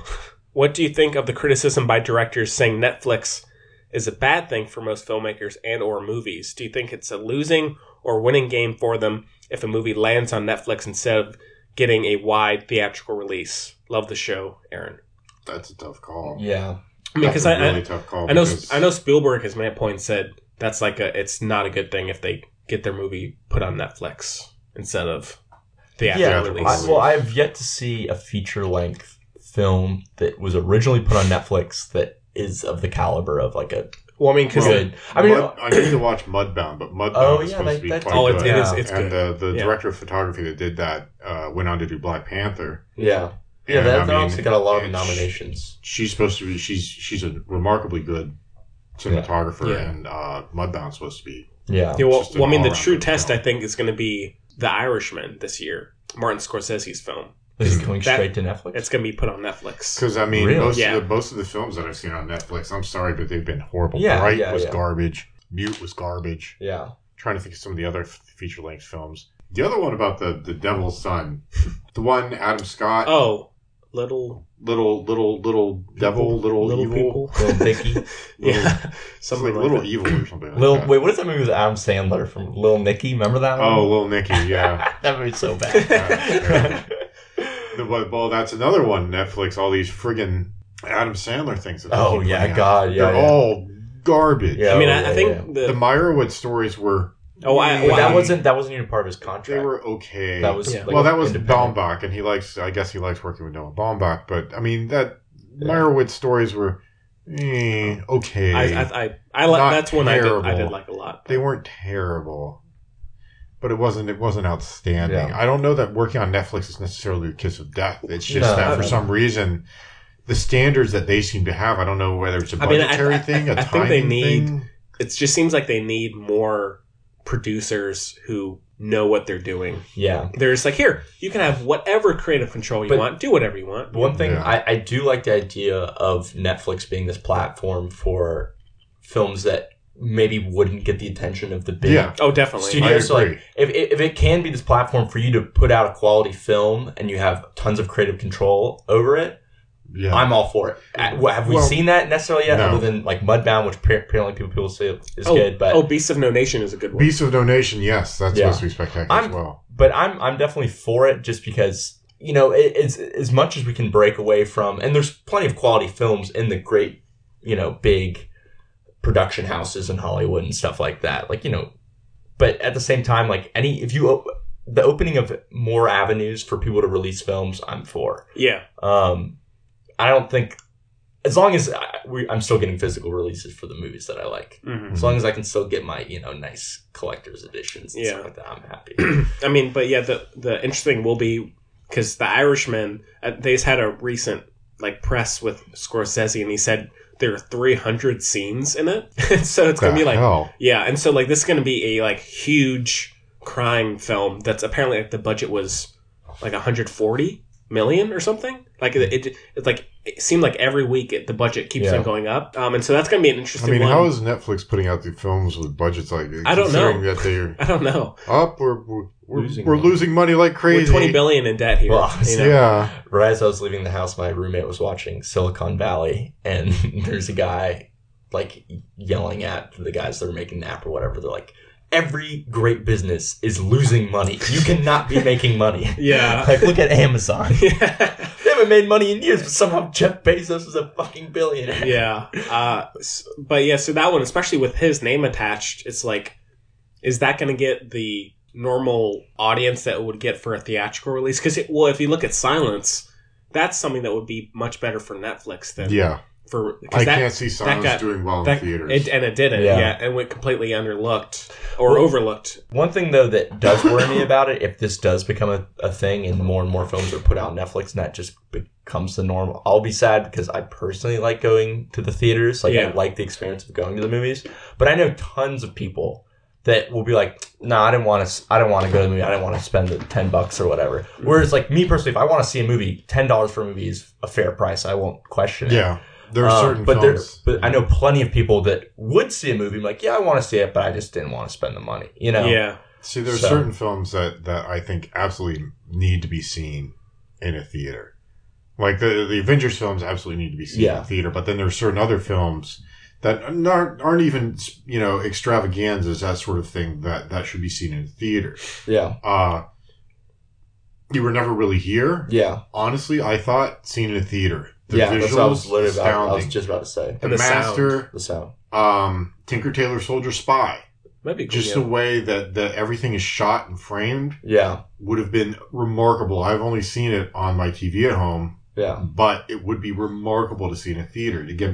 What do you think of the criticism by directors saying Netflix is a bad thing for most filmmakers and or movies? Do you think it's a losing or winning game for them if a movie lands on Netflix instead of getting a wide theatrical release? Love the show, Aaron. That's a tough call. Yeah. I mean, that's a really tough call. I know Spielberg has made a point said that's like it's not a good thing if they get their movie put on Netflix instead of theatrical release. Well, I've yet to see a feature-length film that was originally put on Netflix that is of the caliber of like a... Well, I mean, because I need to watch Mudbound, but Mudbound is supposed to be quite good. It's good. And the director of photography that did that went on to do Black Panther. Yeah. Yeah, that obviously got a lot of nominations. She's supposed to be... She's a remarkably good cinematographer, and Mudbound's supposed to be... Yeah. Well, I mean, the true test, film. I think, is going to be The Irishman this year, Martin Scorsese's film. Is it going straight to Netflix? It's going to be put on Netflix. Because, I mean, most of the films that I've seen on Netflix, I'm sorry, but they've been horrible. Bright was garbage. Mute was garbage. Yeah. I'm trying to think of some of the other feature-length films. The other one about the Devil's Son. The one, Adam Scott. Oh. Little devil, little evil. People. Little picky. Something like Little Evil or something like that. Wait, what is that movie with Adam Sandler from Little Nicky? Remember that one? Oh, Little Nicky, yeah. That movie's so bad. Well, that's another one, Netflix, all these friggin' Adam Sandler things. They're all garbage. Yeah, I mean, I think... Yeah. The Meyerowitz stories were... That wasn't even part of his contract. They were okay. That was Baumbach, and he likes working with Noah Baumbach. But I mean, Meyerowitz stories were okay. That's one I did like a lot. They weren't terrible, but it wasn't outstanding. Yeah. I don't know that working on Netflix is necessarily a kiss of death. It's just for some reason the standards that they seem to have. I don't know whether it's a budgetary thing, a timing thing. It just seems like they need more producers who know what they're doing. Yeah. They're just like, here, you can have whatever creative control you want. Do whatever you want. One thing, I do like the idea of Netflix being this platform for films that maybe wouldn't get the attention of the big studios. So like, if it can be this platform for you to put out a quality film and you have tons of creative control over it, I'm all for it. Have we seen that necessarily yet? No. Other than like Mudbound, which apparently people say is good. But Beasts of No Nation is a good one. Beasts of No Nation, yes, that's supposed to be spectacular as well. But I'm definitely for it, just because it's as much as we can break away from, and there's plenty of quality films in the great big production houses in Hollywood and stuff like that. But at the same time, like the opening of more avenues for people to release films, I'm for. Yeah. I don't think, as long as I'm still getting physical releases for the movies that I like. Mm-hmm. As long as I can still get my, nice collector's editions and stuff like that, I'm happy. I mean, but yeah, the interesting will be, because The Irishman, they just had a recent press with Scorsese, and he said there are 300 scenes in it. So it's going to be and so this is going to be a huge crime film that's apparently the budget was $140 million or something. It seemed like every week the budget keeps on going up. And so that's going to be an interesting one. I mean, how is Netflix putting out the films with budgets like this? I don't know. That they're I don't know. Up, we're losing money like crazy. We're $20 billion in debt here. Well, right as I was leaving the house, my roommate was watching Silicon Valley, and there's a guy yelling at the guys that are making the app or whatever. They're like, every great business is losing money. You cannot be making money. Yeah. Look at Amazon. Yeah. They haven't made money in years, but somehow Jeff Bezos is a fucking billionaire. Yeah. So that one, especially with his name attached, it's is that going to get the normal audience that it would get for a theatrical release? Because, if you look at Silence, that's something that would be much better for Netflix than... Yeah. I can't see Silence doing well in theaters. It didn't, and went completely underlooked or overlooked. One thing, though, that does worry me about it, if this does become a thing and more films are put out on Netflix and that just becomes the norm, I'll be sad because I personally like going to the theaters. I like the experience of going to the movies. But I know tons of people that will be like, nah, I didn't want to go to the movie. I didn't want to spend the $10 or whatever. Whereas, me personally, if I want to see a movie, $10 for a movie is a fair price. I won't question it. Yeah. There are certain films. But I know plenty of people that would see a movie like, yeah, I want to see it, but I just didn't want to spend the money, you know? Yeah. See, there are certain films that I think absolutely need to be seen in a theater. Like the Avengers films absolutely need to be seen in a theater, but then there are certain other films that aren't even, you know, extravaganzas, that sort of thing, that should be seen in a theater. Yeah. You were never really here. Yeah. Honestly, I thought seen in a theater. The visuals, that's what I was literally about. I was just about to say. The Master. Sound. The sound. Tinker, Tailor, Soldier, Spy. Might be cool, just the way that everything is shot and framed would have been remarkable. I've only seen it on my TV at home. Yeah. But it would be remarkable to see in a theater. To give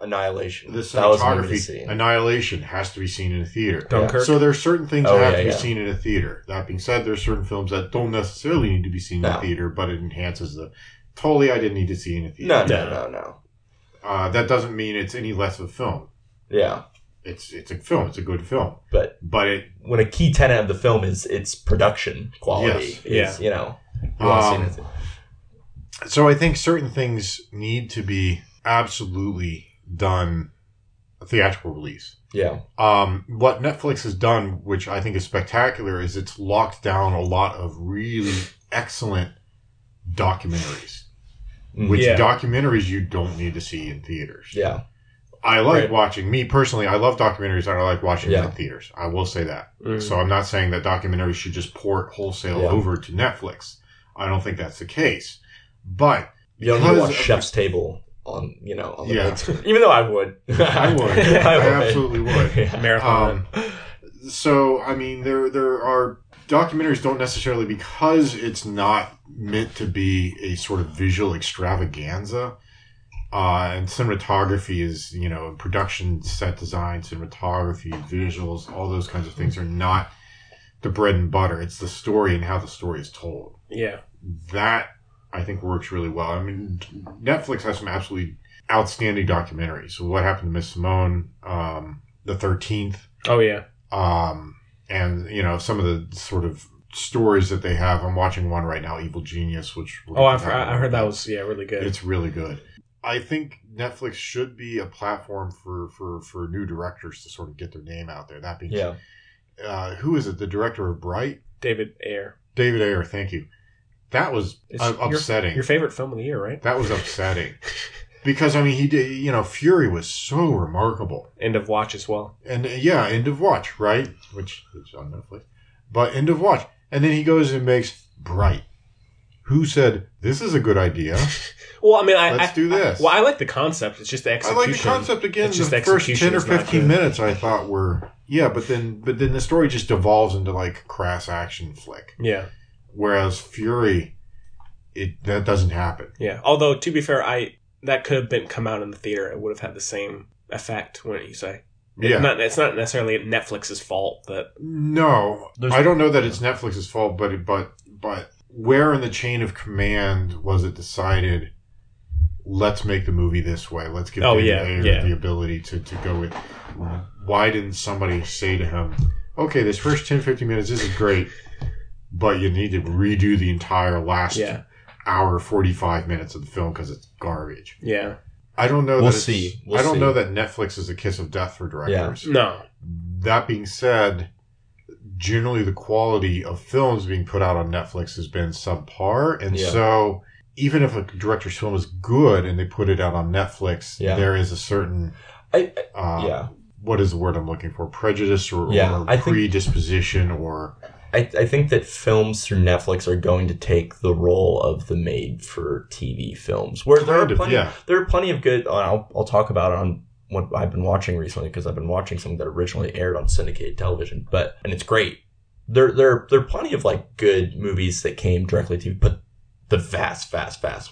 Annihilation. The cinematography. Annihilation has to be seen in a theater. Dunkirk. So there are certain things that have to be seen in a theater. That being said, there are certain films that don't necessarily need to be seen in a theater, but it enhances the... Totally, I didn't need to see in a theater. No. That doesn't mean it's any less of a film. Yeah. It's a film. It's a good film. But it, when a key tenet of the film is its production quality, yes, you know, you want to see it. So I think certain things need to be absolutely done a theatrical release. Yeah. What Netflix has done, which I think is spectacular, is it's locked down a lot of really excellent documentaries, which documentaries you don't need to see in theaters. Yeah. I like watching, me personally, I love documentaries and I like watching them in theaters. I will say that. Mm. So I'm not saying that documentaries should just port wholesale over to Netflix. I don't think that's the case. But you don't need to watch Chef's Table on, you know, on the Netflix. Even though I would. I would. I absolutely would. Yeah. Marathon. So, I mean, there are documentaries don't necessarily, because it's not meant to be a sort of visual extravaganza. And cinematography is, you know, production, set design, cinematography, visuals, all those kinds of things are not the bread and butter. It's the story and how the story is told. Yeah. That, I think, works really well. I mean, Netflix has some absolutely outstanding documentaries. What Happened to Miss Simone, The 13th. Oh, yeah. And, you know, some of the sort of stories that they have. I'm watching one right now, Evil Genius, which... I heard that was, really good. It's really good. I think Netflix should be a platform for new directors to sort of get their name out there. That being who is it? The director of Bright? David Ayer. David Ayer, thank you. That was upsetting. Your favorite film of the year, right? That was upsetting. Because, I mean, he did, you know, Fury was so remarkable. End of Watch as well. And End of Watch, right? Which is on Netflix. But End of Watch. And then he goes and makes Bright. Who said, this is a good idea. Well, I mean, let's do this. I like the concept. It's just the execution. I like the concept again. It's just the first 10 or 15 minutes I thought were, but then the story just devolves into like crass action flick. Yeah. Whereas Fury, that doesn't happen. Yeah. Although, to be fair, that could have been come out in the theater. It would have had the same effect, wouldn't you say? Yeah. It's not necessarily Netflix's fault. No. I don't know that it's Netflix's fault, but where in the chain of command was it decided, let's make the movie this way. Let's give the ability to go with. Why didn't somebody say to him, okay, this first 10, 15 minutes, this is great, but you need to redo the entire last hour, 45 minutes of the film because it's garbage. Yeah. I don't know. I don't know that Netflix is a kiss of death for directors. Yeah. No. That being said, generally the quality of films being put out on Netflix has been subpar. And so... even if a director's film is good and they put it out on Netflix, there is a certain, what is the word I'm looking for? Prejudice or predisposition or... I think that films through Netflix are going to take the role of the made-for-TV films. Where there are plenty of good... I'll talk about it on what I've been watching recently because I've been watching something that originally aired on syndicated television, and it's great. There are plenty of like good movies that came directly to TV, but the vast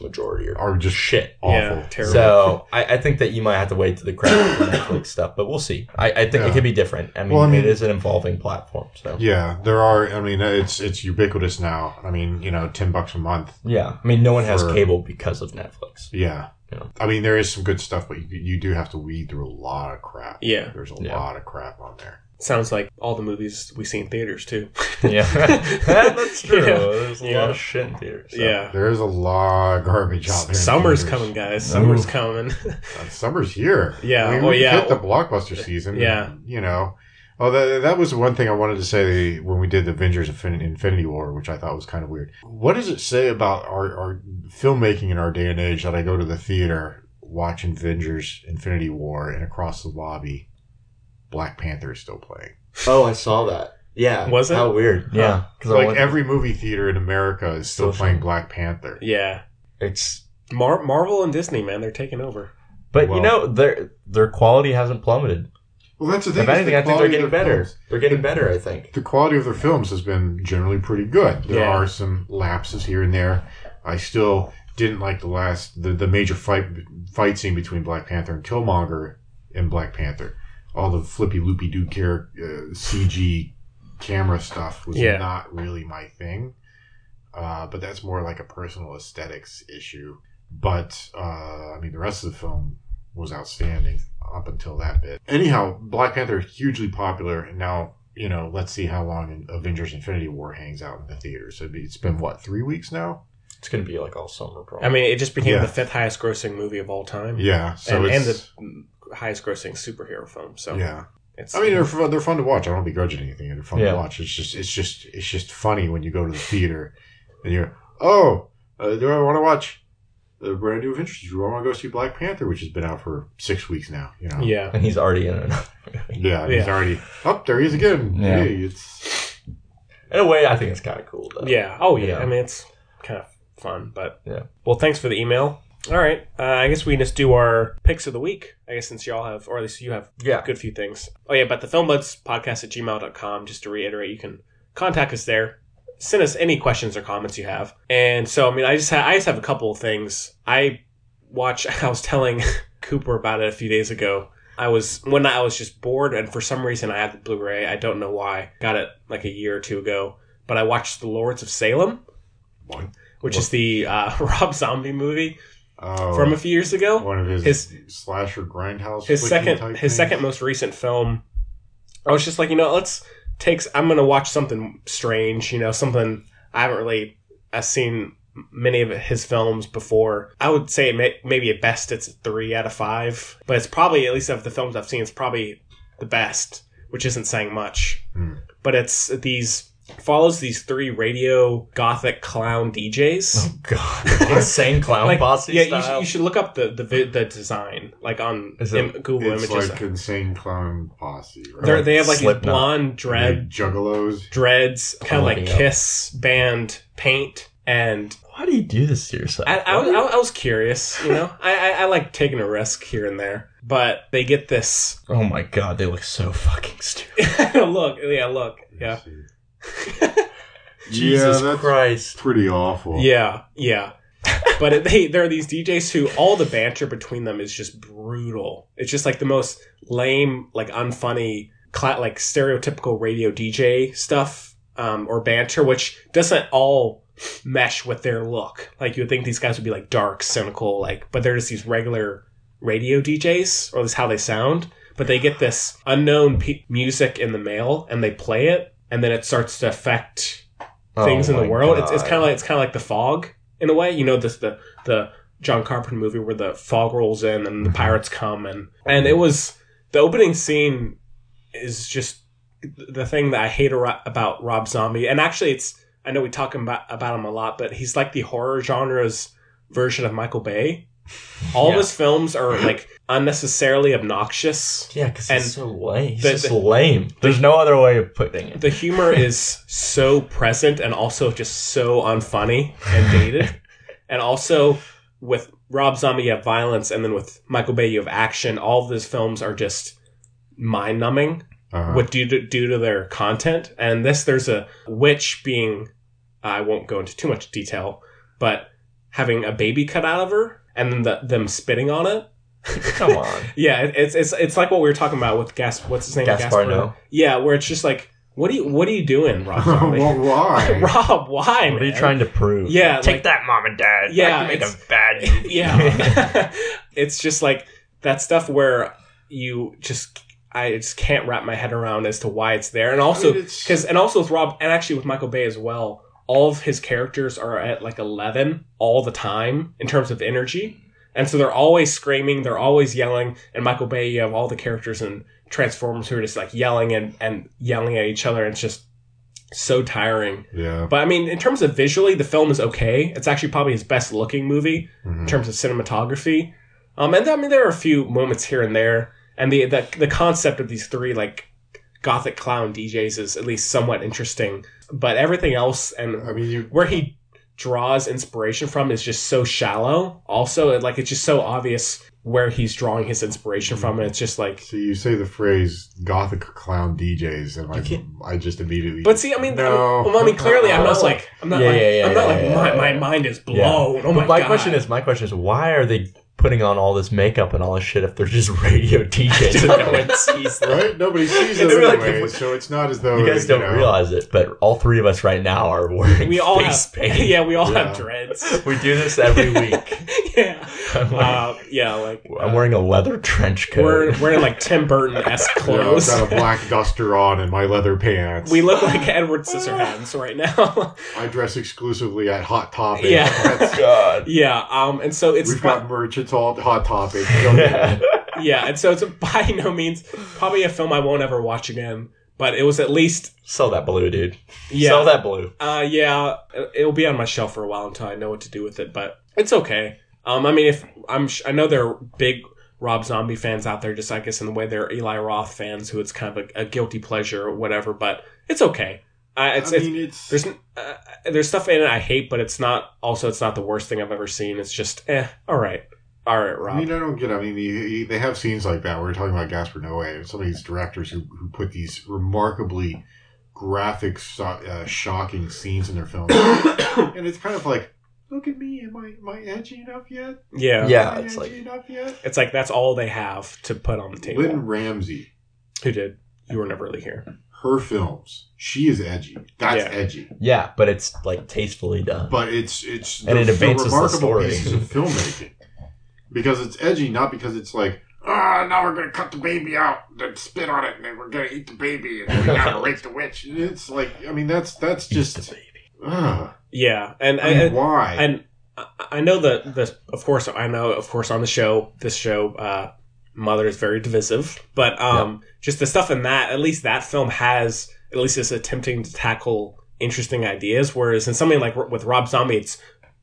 majority are just shit. Awful. Yeah, terrible. So I think that you might have to wait to the craft Netflix stuff, but we'll see. I think it could be different. I mean, it is an evolving platform. So yeah, there are. I mean, it's ubiquitous now. I mean, you know, $10 a month. Yeah. I mean, no one has cable because of Netflix. Yeah. You know? I mean, there is some good stuff, but you do have to weed through a lot of crap. Yeah. There's a lot of crap on there. Sounds like all the movies we see in theaters, too. Yeah. That's true. Yeah. There's a lot of shit in theaters. So. Yeah. There's a lot of garbage out there. Summer's coming, guys. Summer's coming. Summer's here. Yeah. I mean, we hit the blockbuster season. Yeah. And, you know. Oh, that was one thing I wanted to say when we did the Avengers Infinity War, which I thought was kind of weird. What does it say about our filmmaking in our day and age that I go to the theater, watch Avengers Infinity War, and across the lobby... Black Panther is still playing. Oh, I saw that. Yeah. Was it? How weird. Yeah. Like every movie theater in America is still playing Black Panther. Yeah. It's Marvel and Disney, man. They're taking over. But, well, you know, their quality hasn't plummeted. Well, that's the thing. If anything, I think they're getting better. They're getting better, I think. The quality of their films has been generally pretty good. There are some lapses here and there. I still didn't like the major fight scene between Black Panther and Killmonger and Black Panther. All the flippy loopy doo CG camera stuff was not really my thing, but that's more like a personal aesthetics issue. But I mean, the rest of the film was outstanding up until that bit. Anyhow, Black Panther is hugely popular, and now let's see how long Avengers: Infinity War hangs out in the theaters. So it's been 3 weeks now. It's going to be like all summer, probably. I mean, it just became the fifth highest grossing movie of all time. Yeah, so the highest grossing superhero film. So yeah, it's, I mean, they're fun to watch. I don't begrudge anything. They're fun to watch. It's just funny when you go to the theater and you're do I want to watch the brand new Avengers? Do I want to go see Black Panther, which has been out for 6 weeks now? You know, yeah, and he's already in it. He's already up there. He is again. Yeah, hey, it's in a way I think it's kind of cool though. Yeah. Oh yeah. I mean, it's kind of fun, but yeah. Well, thanks for the email. All right. I guess we can just do our picks of the week, I guess, since y'all have, or at least you have a good few things. Oh, yeah, but the filmbudspodcast@gmail.com, just to reiterate, you can contact us there. Send us any questions or comments you have. And so, I mean, I just have a couple of things. I was telling Cooper about it a few days ago. One night I was just bored, and for some reason I had the Blu-ray. I don't know why. Got it like a year or two ago. But I watched The Lords of Salem, which is the Rob Zombie movie. From a few years ago, one of his slasher grindhouse. His second most recent film. I was just like, I'm gonna watch something strange. Something I haven't really. I've seen many of his films before. I would say maybe at best it's a 3 out of 5, but it's probably, at least of the films I've seen, it's probably the best, which isn't saying much. But follows these 3 radio gothic clown DJs. Oh god, insane clown posse style. Yeah, you should look up the design on Google Images. It's like insane clown posse. Right? They have these blonde juggalos, dreads, kind of like Kiss band paint. And why do you do this to yourself? I was curious. I like taking a risk here and there. But they get this. Oh my god, they look so fucking stupid. Look. Jesus Christ, pretty awful. Yeah But there are these DJs who, all the banter between them is just brutal. It's just like the most lame, unfunny, stereotypical radio DJ stuff or banter, which doesn't all mesh with their look. You would think these guys would be dark, cynical, but they're just these regular radio DJs, or at least how they sound. But they get this unknown music in the mail and they play it. And then it starts to affect things in the world. God. It's kind of like the fog in a way. The John Carpenter movie where the fog rolls in and the pirates come and it was the opening scene is just the thing that I hate about Rob Zombie. And actually, I know we talk about him a lot, but he's like the horror genre's version of Michael Bay. All of his films are unnecessarily obnoxious. Yeah, because he's so lame. He's just lame. There's no other way of putting it. The humor is so present and also just so unfunny and dated. And also with Rob Zombie, you have violence, and then with Michael Bay, you have action. All of those films are just mind-numbing due to their content. And there's a witch being, I won't go into too much detail, but having a baby cut out of her. And then them spitting on it. Come on. Yeah, it's like what we were talking about with Gaspar Noé. Yeah, where it's just like, what are you doing, Rob? Why? Rob, why? What are you trying to prove? Yeah, take that, mom and dad. Yeah, I can make a bad movie. Yeah, it's just that stuff where you just I just can't wrap my head around as to why it's there. And also, with Rob, and actually with Michael Bay as well, all of his characters are at like 11 all the time in terms of energy. And so they're always screaming, they're always yelling. And Michael Bay, you have all the characters in Transformers who are just like yelling and yelling at each other. And it's just so tiring. Yeah. But I mean, in terms of visually, the film is okay. It's actually probably his best looking movie in terms of cinematography. And I mean, there are a few moments here and there. And the concept of these three like gothic clown DJs is at least somewhat interesting. But everything else, and I mean, where he draws inspiration from is just so shallow. Also, like, it's just so obvious where he's drawing his inspiration from, and it's just like... So you say the phrase gothic clown DJs, and like, I just immediately... But see, I mean, clearly I'm not like... My mind is blown. Yeah. Oh my God. My question is, why are they putting on all this makeup and all this shit if they're just radio DJs and no one sees them? Right? Nobody sees them anyway, so it's not as though... You guys don't realize it, but all three of us right now are wearing face paint. Yeah, we all have dreads. We do this every week. Yeah. I'm wearing a leather trench coat. We're in like Tim Burton-esque clothes. I've got a black duster on and my leather pants. We look like Edward Scissorhands right now. I dress exclusively at Hot Topic. Yeah. That's God. Yeah, and so it's... We've got merch. It's all Hot Topic. Yeah, and so it's by no means probably a film I won't ever watch again, but it was at least... Sell that blue, dude. Yeah. Sell that blue. Yeah, it'll be on my shelf for a while until I know what to do with it, but it's okay. I mean, I know there are big Rob Zombie fans out there, just I guess in the way there are Eli Roth fans, who it's kind of a guilty pleasure or whatever, but it's okay. There's stuff in it I hate, but it's not the worst thing I've ever seen. It's just, all right, Rob. I mean, I don't get it. I mean, they have scenes like that. We were talking about Gaspar Noé and some of these directors who put these remarkably graphic, shocking scenes in their films. And it's kind of like, look at me. Am I edgy enough yet? Yeah. Yeah. It's like, that's all they have to put on the table. Lynn Ramsey. Who did You Were Never Really Here. Her films. She is edgy. That's edgy. Yeah, but it's like tastefully done. But it's remarkable the story. Pieces of filmmaking. Because it's edgy, not because it's like, now we're going to cut the baby out and spit on it, and then we're going to eat the baby, and then we're going to rape the witch. And it's like, I mean, that's just... Eat the baby. Yeah. And why? And I know of course, on this show, Mother is very divisive. But just the stuff in that, at least that film has, at least it's attempting to tackle interesting ideas, whereas in something like with Rob Zombie, it's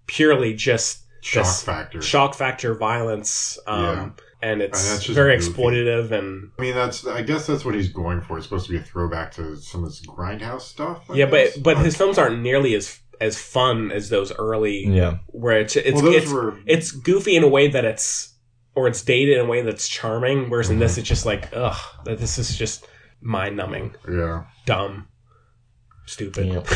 purely just... Shock factor, violence, and it's very goofy. Exploitative. And I mean, I guess that's what he's going for. It's supposed to be a throwback to some of his grindhouse stuff. But his films aren't nearly as fun as those early. Yeah, where it's goofy in a way that it's dated in a way that's charming. Whereas in this, it's just like, this is just mind numbing. Yeah, dumb. Stupid. Yep.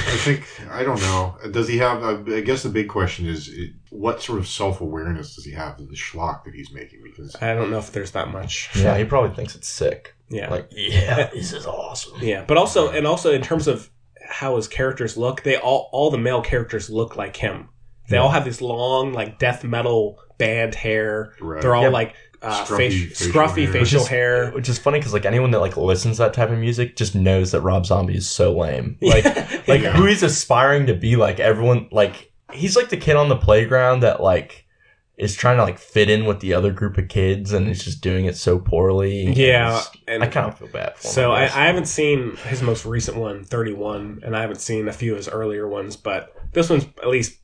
I don't know. Does he have? I guess the big question is, what sort of self-awareness does he have of the schlock that he's making? Because I don't know if there's that much. Yeah, he probably thinks it's sick. Yeah, like this is awesome. Yeah, but also in terms of how his characters look, they all the male characters look like him. They all have this long like death metal band hair. Right. They're all like. Scruffy facial hair. Which is funny because like anyone that like listens to that type of music just knows that Rob Zombie is so lame. Like, who he's aspiring to be like. Everyone like he's like the kid on the playground that like is trying to like fit in with the other group of kids and is just doing it so poorly. Yeah, and I kind of feel bad for him. So I haven't seen his most recent one, 31, and I haven't seen a few of his earlier ones, but this one's at least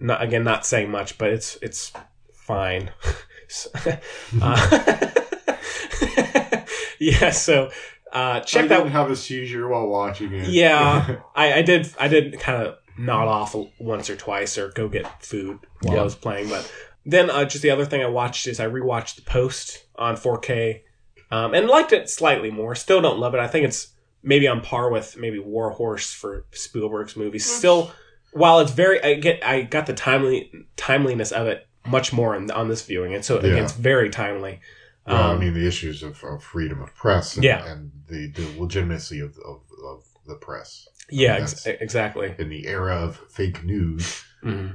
not saying much, but it's fine. Check that. I didn't have a seizure while watching it. Yeah, I did kind of nod off once or twice, or go get food while I was playing. But then just the other thing I watched is I rewatched The Post on 4K, and liked it slightly more. Still don't love it. I think it's maybe on par with maybe War Horse for Spielberg's movies. Still, while it's very, I got the timeliness of it. Much more on this viewing, and so again, it's very timely. I mean, the issues of freedom of press and the legitimacy of the press. Yeah, I mean, exactly. In the era of fake news. Mm-hmm.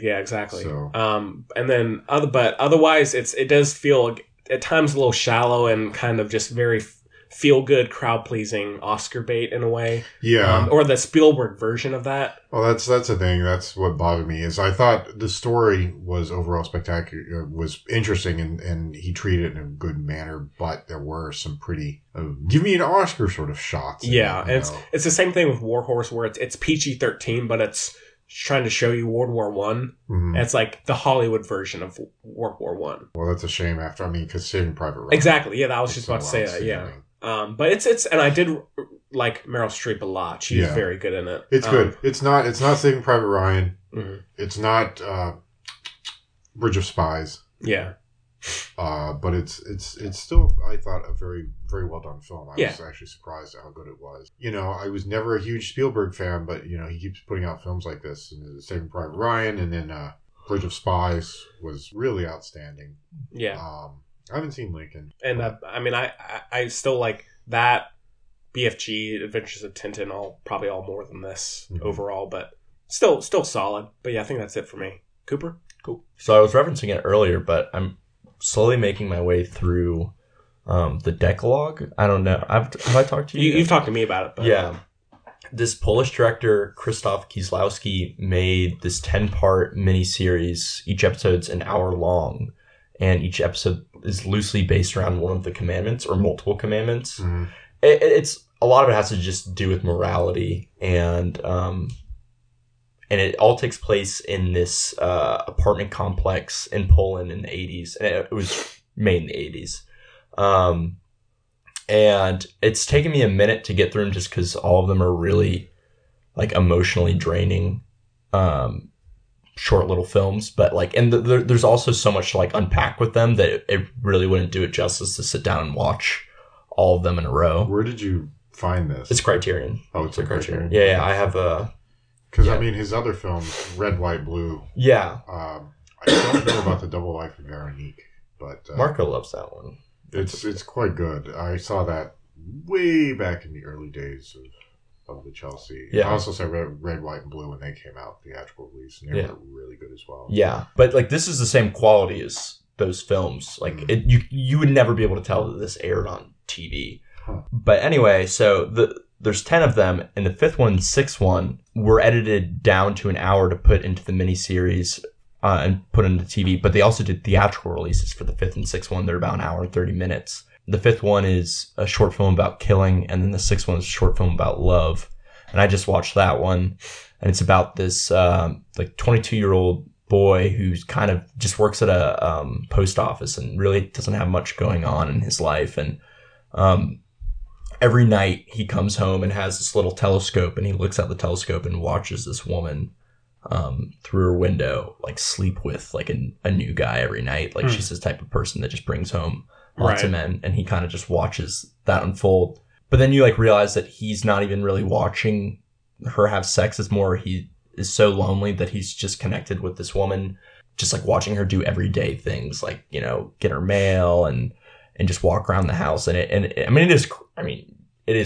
Yeah, exactly. So. But otherwise, it does feel at times a little shallow and kind of just very feel-good, crowd-pleasing Oscar bait in a way. Yeah. Or the Spielberg version of that. Well, that's the thing. That's what bothered me, is I thought the story was overall spectacular, was interesting, and he treated it in a good manner, but there were some pretty, give me an Oscar sort of shots. Yeah, and it's the same thing with War Horse, where it's PG-13, but it's trying to show you World War One. Mm-hmm. It's like the Hollywood version of World War One. Well, that's a shame after, I mean, because Saving Private Ryan. Exactly, yeah, that was just about to say that, yeah. But it's, and I did like Meryl Streep a lot. She's very good in it. It's good. It's not Saving Private Ryan. Mm-hmm. It's not, Bridge of Spies. Yeah. But it's still, I thought, a very, very well done film. I was actually surprised at how good it was. You know, I was never a huge Spielberg fan, but you know, he keeps putting out films like this, and Saving Private Ryan, and then, Bridge of Spies was really outstanding. Yeah. I haven't seen Lincoln. And I mean, I still like that, BFG, Adventures of Tintin, probably more than this overall, but still solid. But yeah, I think that's it for me. Cooper? Cool. So I was referencing it earlier, but I'm slowly making my way through the Decalogue. I don't know. Have I talked to you? You've talked to me about it. But yeah. This Polish director, Krzysztof Kieslowski, made this 10-part miniseries. Each episode's an hour long. And each episode is loosely based around one of the commandments or multiple commandments. Mm-hmm. It's a lot of it has to just do with morality, and it all takes place in this apartment complex in Poland in the 80s. And it was made in the 80s, and it's taken me a minute to get through them just because all of them are really like emotionally draining. Short little films, but like, and there's also so much to like unpack with them that it really wouldn't do it justice to sit down and watch all of them in a row. Where did you find this? It's Criterion. Oh, it's a Criterion. Yeah, I have a. Because I mean, his other films, Red, White, Blue. Yeah. I don't know about The Double Life of Veronique, but Marco loves that one. It's quite good. I saw that way back in the early days of the Chelsea. Yeah. I also saw Red, White, and Blue when they came out, theatrical release, and they were really good as well. Yeah. But like, this is the same quality as those films. Like you would never be able to tell that this aired on TV. Huh. But anyway, so there's 10 of them, and the fifth one, sixth one, were edited down to an hour to put into the miniseries and put into TV. But they also did theatrical releases for the fifth and sixth one. They're about an hour and 30 minutes. The fifth one is a short film about killing, and then the sixth one is a short film about love. And I just watched that one, and it's about this like 22-year-old boy who's kind of just works at a post office and really doesn't have much going on in his life. And every night he comes home and has this little telescope, and he looks out the telescope and watches this woman through her window, like sleep with like a new guy every night. Like she's this type of person that just brings home lots of men, and he kind of just watches that unfold. But then you like realize that he's not even really watching her have sex. It's more he is so lonely that he's just connected with this woman, just like watching her do everyday things, like, you know, get her mail and just walk around the house. And it is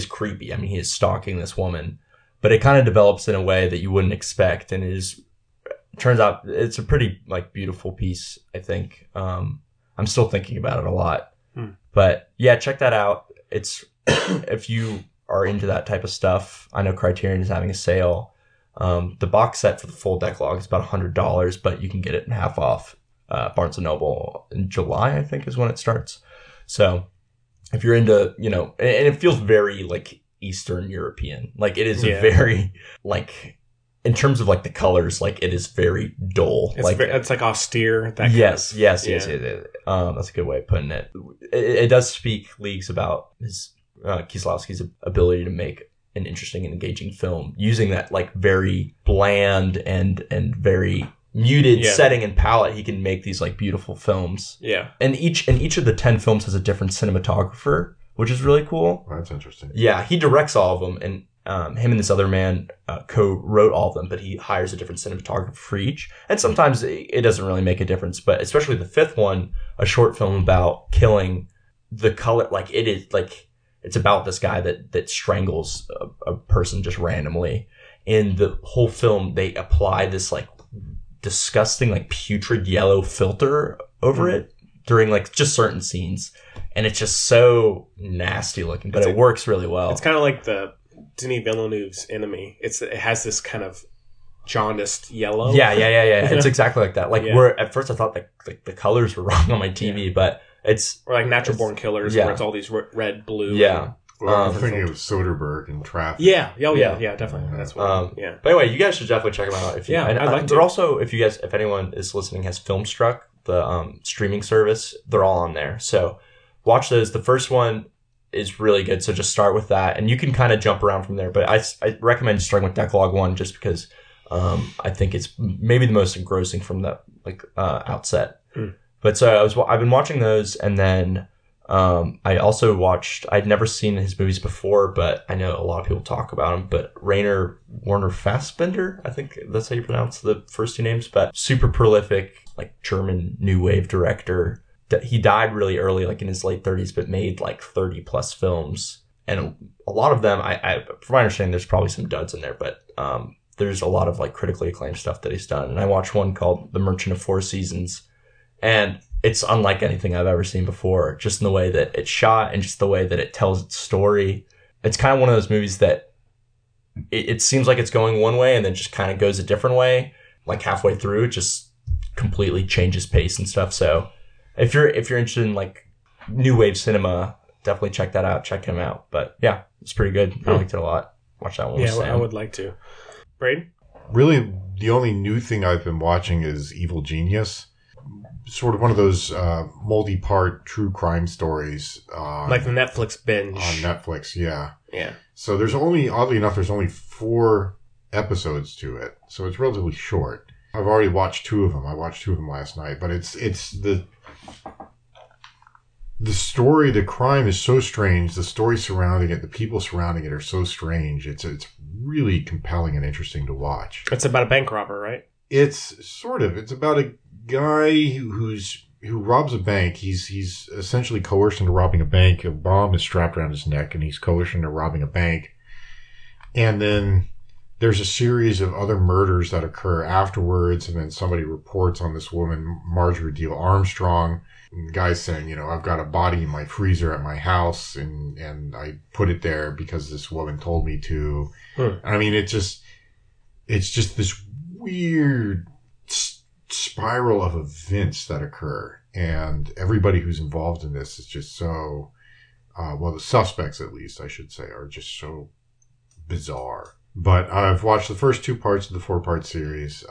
creepy. I mean, he is stalking this woman, but it kind of develops in a way that you wouldn't expect, and it turns out it's a pretty like beautiful piece. I think I'm still thinking about it a lot. But yeah, check that out. It's if you are into that type of stuff. I know Criterion is having a sale. The box set for the full Decalogue is about $100, but you can get it in half off Barnes & Noble in July, I think, is when it starts. So if you're into, you know, and it feels very like Eastern European. Like it is a very like, in terms of like the colors, like it is very dull. It's like it's like austere. That yes. That's a good way of putting it. It does speak leagues about his Kieslowski's ability to make an interesting and engaging film using that like very bland and very muted setting and palette. He can make these like beautiful films. Yeah, and each of the 10 films has a different cinematographer, which is really cool. That's interesting. Yeah, he directs all of them, and him and this other man co-wrote all of them, but he hires a different cinematographer for each. And sometimes it doesn't really make a difference, but especially the fifth one, a short film about killing, the color, like it is like, it's about this guy that strangles a person just randomly. In the whole film, they apply this like disgusting, like putrid yellow filter over it during like just certain scenes, and it's just so nasty looking, but it works really well. It's kind of like the Denis Villeneuve's Enemy. It has this kind of jaundiced yellow. Yeah. It's exactly like that. Like where at first I thought like the colors were wrong on my TV, but it's or like Natural Born Killers, where it's all these red, blue. Yeah. Well, I'm thinking of Soderbergh and Traffic. Yeah, definitely. Yeah. That's what. But anyway, you guys should definitely check them out. If you, I'd like to. But also, if anyone is listening, has Filmstruck, the streaming service, they're all on there. So watch those. The first one is really good. So just start with that, and you can kind of jump around from there. But I recommend starting with Decalogue 1, just because I think it's maybe the most engrossing from the outset. Mm. But so I've been watching those, and then. I also watched, I'd never seen his movies before, but I know a lot of people talk about him, but Rainer Werner Fassbinder, I think that's how you pronounce the first two names, but super prolific, like German new wave director. He died really early, like in his late 30s, but made like 30 plus films. And a lot of them, from my understanding, there's probably some duds in there, but there's a lot of like critically acclaimed stuff that he's done. And I watched one called The Merchant of Four Seasons, and it's unlike anything I've ever seen before, just in the way that it's shot and just the way that it tells its story. It's kind of one of those movies that it seems like it's going one way and then just kind of goes a different way. Like halfway through, it just completely changes pace and stuff. So if you're interested in like new wave cinema, definitely check that out. Check him out. But yeah, it's pretty good. I liked it a lot. Watch that one. Yeah, I would like to. Braden? Really, the only new thing I've been watching is Evil Genius. Sort of one of those multi-part true crime stories. Like the Netflix binge. On Netflix, yeah. Yeah. So oddly enough, there's only 4 episodes to it. So it's relatively short. I've already watched 2 of them. I watched 2 of them last night. But it's the story, the crime is so strange. The story surrounding it, the people surrounding it are so strange. It's really compelling and interesting to watch. It's about a bank robber, right? It's about a guy who robs a bank. He's essentially coerced into robbing a bank. A bomb is strapped around his neck, and he's coerced into robbing a bank. And then there's a series of other murders that occur afterwards, and then somebody reports on this woman, Marjorie Deal Armstrong. And the guy's saying, you know, I've got a body in my freezer at my house, and I put it there because this woman told me to. Huh. I mean, it's just this weird spiral of events that occur, and everybody who's involved in this is just so the suspects, at least I should say, are just so bizarre. But I've watched the first 2 parts of the 4-part series,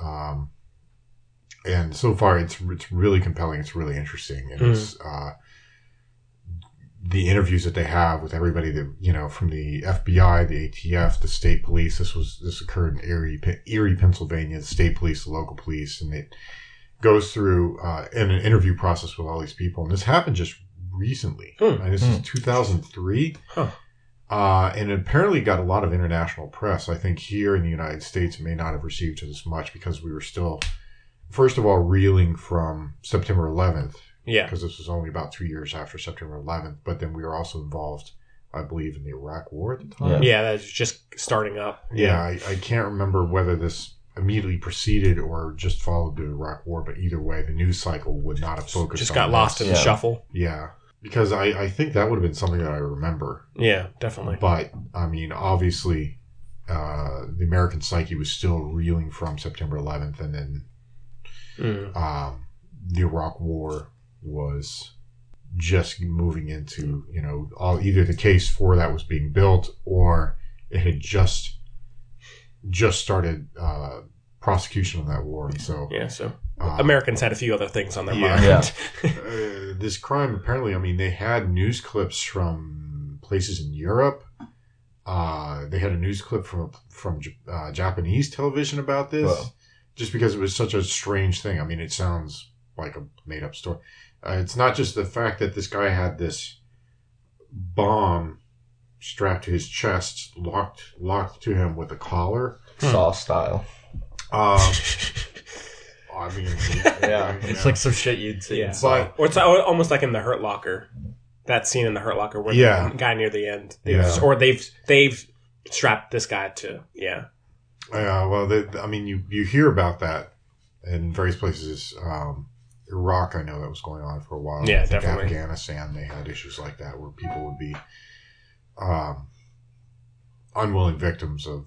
and so far it's really compelling. It's really interesting, and it's the interviews that they have with everybody that, you know, from the FBI, the ATF, the state police. This occurred in Erie, Pennsylvania. The state police, the local police, and it goes through in an interview process with all these people. And this happened just recently. This is 2003, and it apparently got a lot of international press. I think here in the United States, it may not have received as much because we were still, first of all, reeling from September 11th. Yeah. Because this was only about 2 years after September 11th. But then we were also involved, I believe, in the Iraq War at the time. Yeah, that was just starting up. Yeah, I can't remember whether this immediately preceded or just followed the Iraq War. But either way, the news cycle would not have focused on just got lost in the shuffle. Yeah. Because I think that would have been something that I remember. Yeah, definitely. But, I mean, obviously, the American psyche was still reeling from September 11th. And then the Iraq War was just moving into, you know, either the case for that was being built, or it had just started prosecution of that war. And so Americans had a few other things on their mind. Yeah. This crime, apparently, I mean, they had news clips from places in Europe. They had a news clip from Japanese television about this, just because it was such a strange thing. I mean, it sounds like a made-up story. It's not just the fact that this guy had this bomb strapped to his chest, locked to him with a collar. Saw style. I mean... Yeah, it's like some shit you'd see. Yeah. But, or it's almost like in The Hurt Locker. That scene in The Hurt Locker where the guy near the end... Or they've strapped this guy to... Yeah. Yeah, well, you hear about that in various places... Iraq, I know that was going on for a while. Yeah, definitely. Afghanistan, they had issues like that where people would be unwilling victims or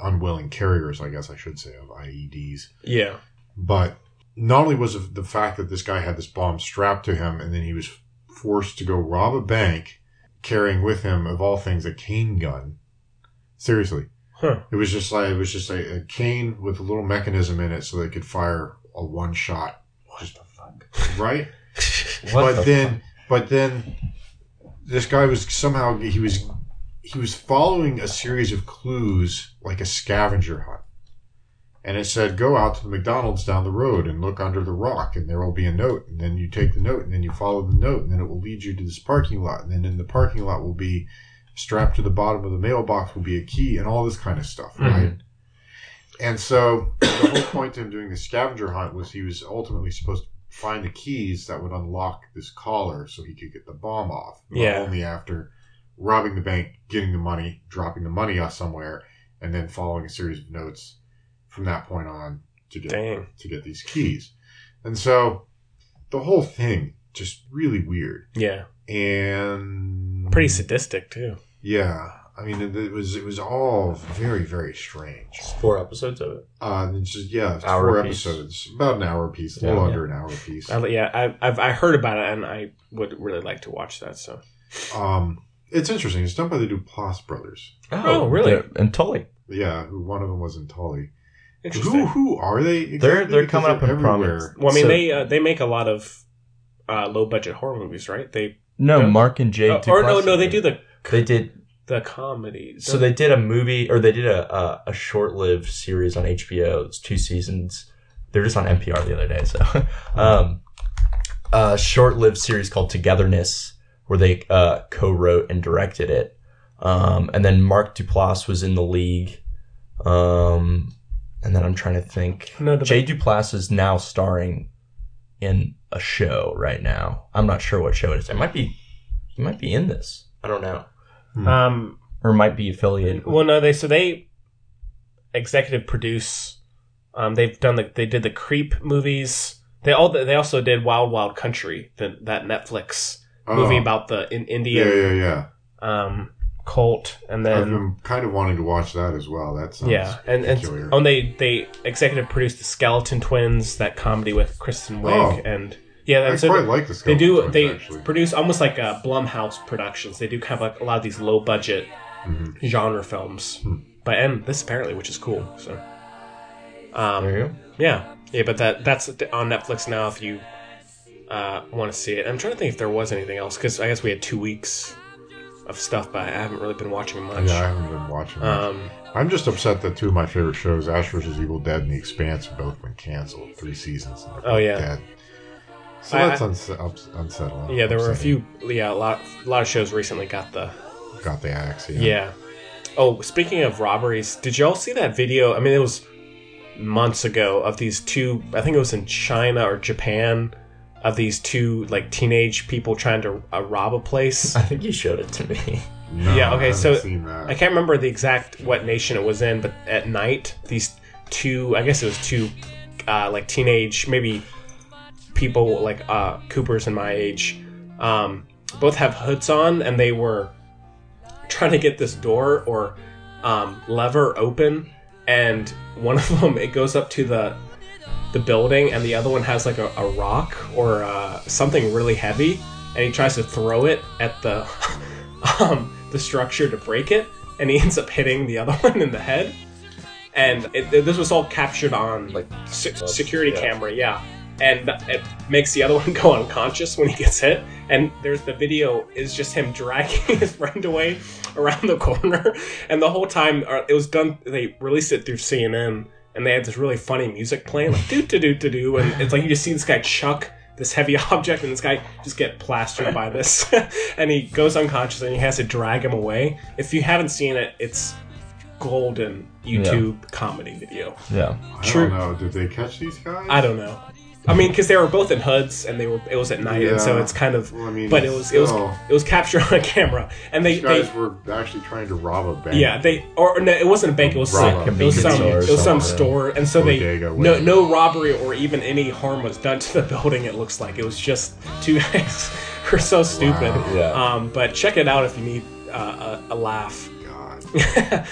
unwilling carriers, I guess I should say, of IEDs. Yeah. But not only was it the fact that this guy had this bomb strapped to him and then he was forced to go rob a bank, carrying with him, of all things, a cane gun. Seriously. Huh. It was just a cane with a little mechanism in it so they could fire a one shot. What the fuck? Right? But then this guy was somehow he was following a series of clues like a scavenger hunt. And it said, go out to the McDonald's down the road and look under the rock and there will be a note. And then you take the note and then you follow the note and then it will lead you to this parking lot. And then in the parking lot will be strapped to the bottom of the mailbox will be a key and all this kind of stuff, mm-hmm. right? And so the whole point of him doing the scavenger hunt was he was ultimately supposed to find the keys that would unlock this collar so he could get the bomb off. Yeah. Only after robbing the bank, getting the money, dropping the money off somewhere, and then following a series of notes from that point on to get these keys. And so the whole thing just really weird. Yeah. And pretty sadistic too. Yeah. I mean, it was all very, very strange. Just 4 episodes of it. It's 4 episodes. About an hour a piece. A little under an hour a piece. I heard about it and I would really like to watch that. So it's interesting. It's done by the Duplass brothers. Oh really? And Tully. Yeah. One of them was in Tully. Who are they? Exactly? They're coming up in prominence. Well, I mean, so, they make a lot of low budget horror movies, right? Mark and Jade. They did the comedies. So they did a movie, or they did a short lived series on HBO. It's 2 seasons. They're just on NPR the other day. So, a short lived series called Togetherness, where they co-wrote and directed it. And then Mark Duplass was in the league. And then I'm trying to think. Jay Duplass is now starring in a show right now. I'm not sure what show it is. He might be in this. I don't know. Or might be affiliated. Well, no, they executive produce. They did the Creep movies. They also did Wild Wild Country, that Netflix movie about the Indian. Yeah. Cult, and then I've been kind of wanting to watch that as well. That sounds peculiar. And they executive produced the Skeleton Twins, that comedy with Kristen Wiig, and I quite like the Skeleton Twins. They produce almost like a Blumhouse Productions. They do kind of like a lot of these low budget genre films, and this apparently, which is cool. So, there you go. Yeah, but that's on Netflix now if you want to see it. I'm trying to think if there was anything else because I guess we had 2 weeks. Of stuff, but I haven't really been watching much. Yeah, I haven't been watching much. I'm just upset that 2 of my favorite shows, Ash vs. Evil Dead and The Expanse, have both been canceled. 3 seasons. Dead. So that's unsettling. Yeah, there were a lot of shows recently got the axe. Yeah. Oh, speaking of robberies, did y'all see that video? I mean, it was months ago of these 2. I think it was in China or Japan. Of these 2 like teenage people trying to rob a place. I think you showed it to me. No, yeah. Okay. So I can't remember the exact what nation it was in, but at night these 2, I guess it was 2, like teenage maybe people like Coopers and my age, both have hoods on, and they were trying to get this door or lever open, and one of them it goes up to the building, and the other one has like a rock or something really heavy, and he tries to throw it at the the structure to break it, and he ends up hitting the other one in the head, and this was all captured on like security camera, and it makes the other one go unconscious when he gets hit, and there's the video is just him dragging his friend away around the corner, and the whole time it was done, they released it through CNN. And they had this really funny music playing, like doo doo doo doo doo, and it's like you just see this guy chuck this heavy object, and this guy just get plastered by this, and he goes unconscious, and he has to drag him away. If you haven't seen it, it's golden YouTube comedy video. Yeah, I don't know. Did they catch these guys? I don't know. I mean, because they were both in hoods, and it was at night, and so it's kind of. Well, I mean, but it was captured on camera, and these guys were actually trying to rob a bank. Yeah, it wasn't a bank. It was some store, and so no robbery or even any harm was done to the building. It looks like it was just two guys who are so stupid. Wow. Yeah. But check it out if you need a laugh. God.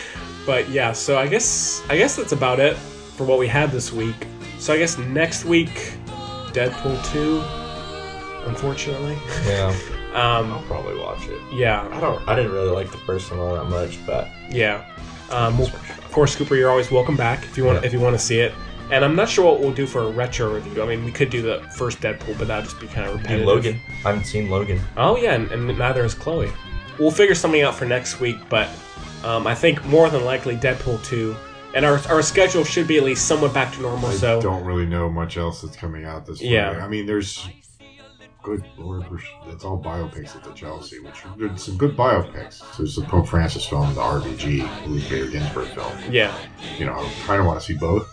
But yeah, so I guess that's about it for what we had this week. So I guess next week, Deadpool 2, unfortunately. Yeah. I'll probably watch it. Yeah. I didn't really like the first one all that much, but yeah. Of course, Cooper, you're always welcome back if you want to see it. And I'm not sure what we'll do for a retro review. I mean, we could do the first Deadpool, but that'd just be kind of repetitive. Logan. I haven't seen Logan. Oh yeah, and neither has Chloe. We'll figure something out for next week, but I think more than likely Deadpool 2. And our schedule should be at least somewhat back to normal. I don't really know much else that's coming out this week. Yeah. I mean, there's good Lord, it's all biopics at the Chelsea, which are some good biopics. There's the Pope Francis film, the RBG, Ruth Bader Ginsburg film. Yeah. You know, I kind of want to see both.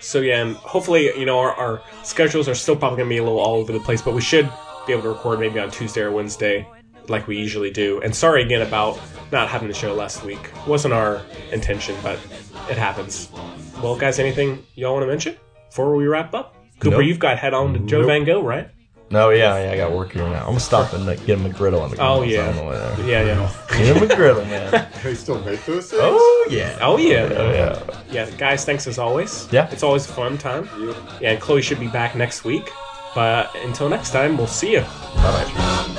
So yeah, and hopefully, you know, our schedules are still probably going to be a little all over the place, but we should be able to record maybe on Tuesday or Wednesday, like we usually do. And sorry again about not having the show last week. It wasn't our intention, but it happens. Well, guys, anything y'all want to mention before we wrap up? Cooper, You've got head on to Joe Van Gogh, right? No, yeah, I got work here now. I'm going to stop and get him a griddle on the grill. Oh, yeah. Yeah. Get him a griddle, man. Can you still make those things? Oh, yeah. Yeah, guys, thanks as always. Yeah. It's always a fun time. Yeah, and Chloe should be back next week. But until next time, we'll see you. Bye-bye.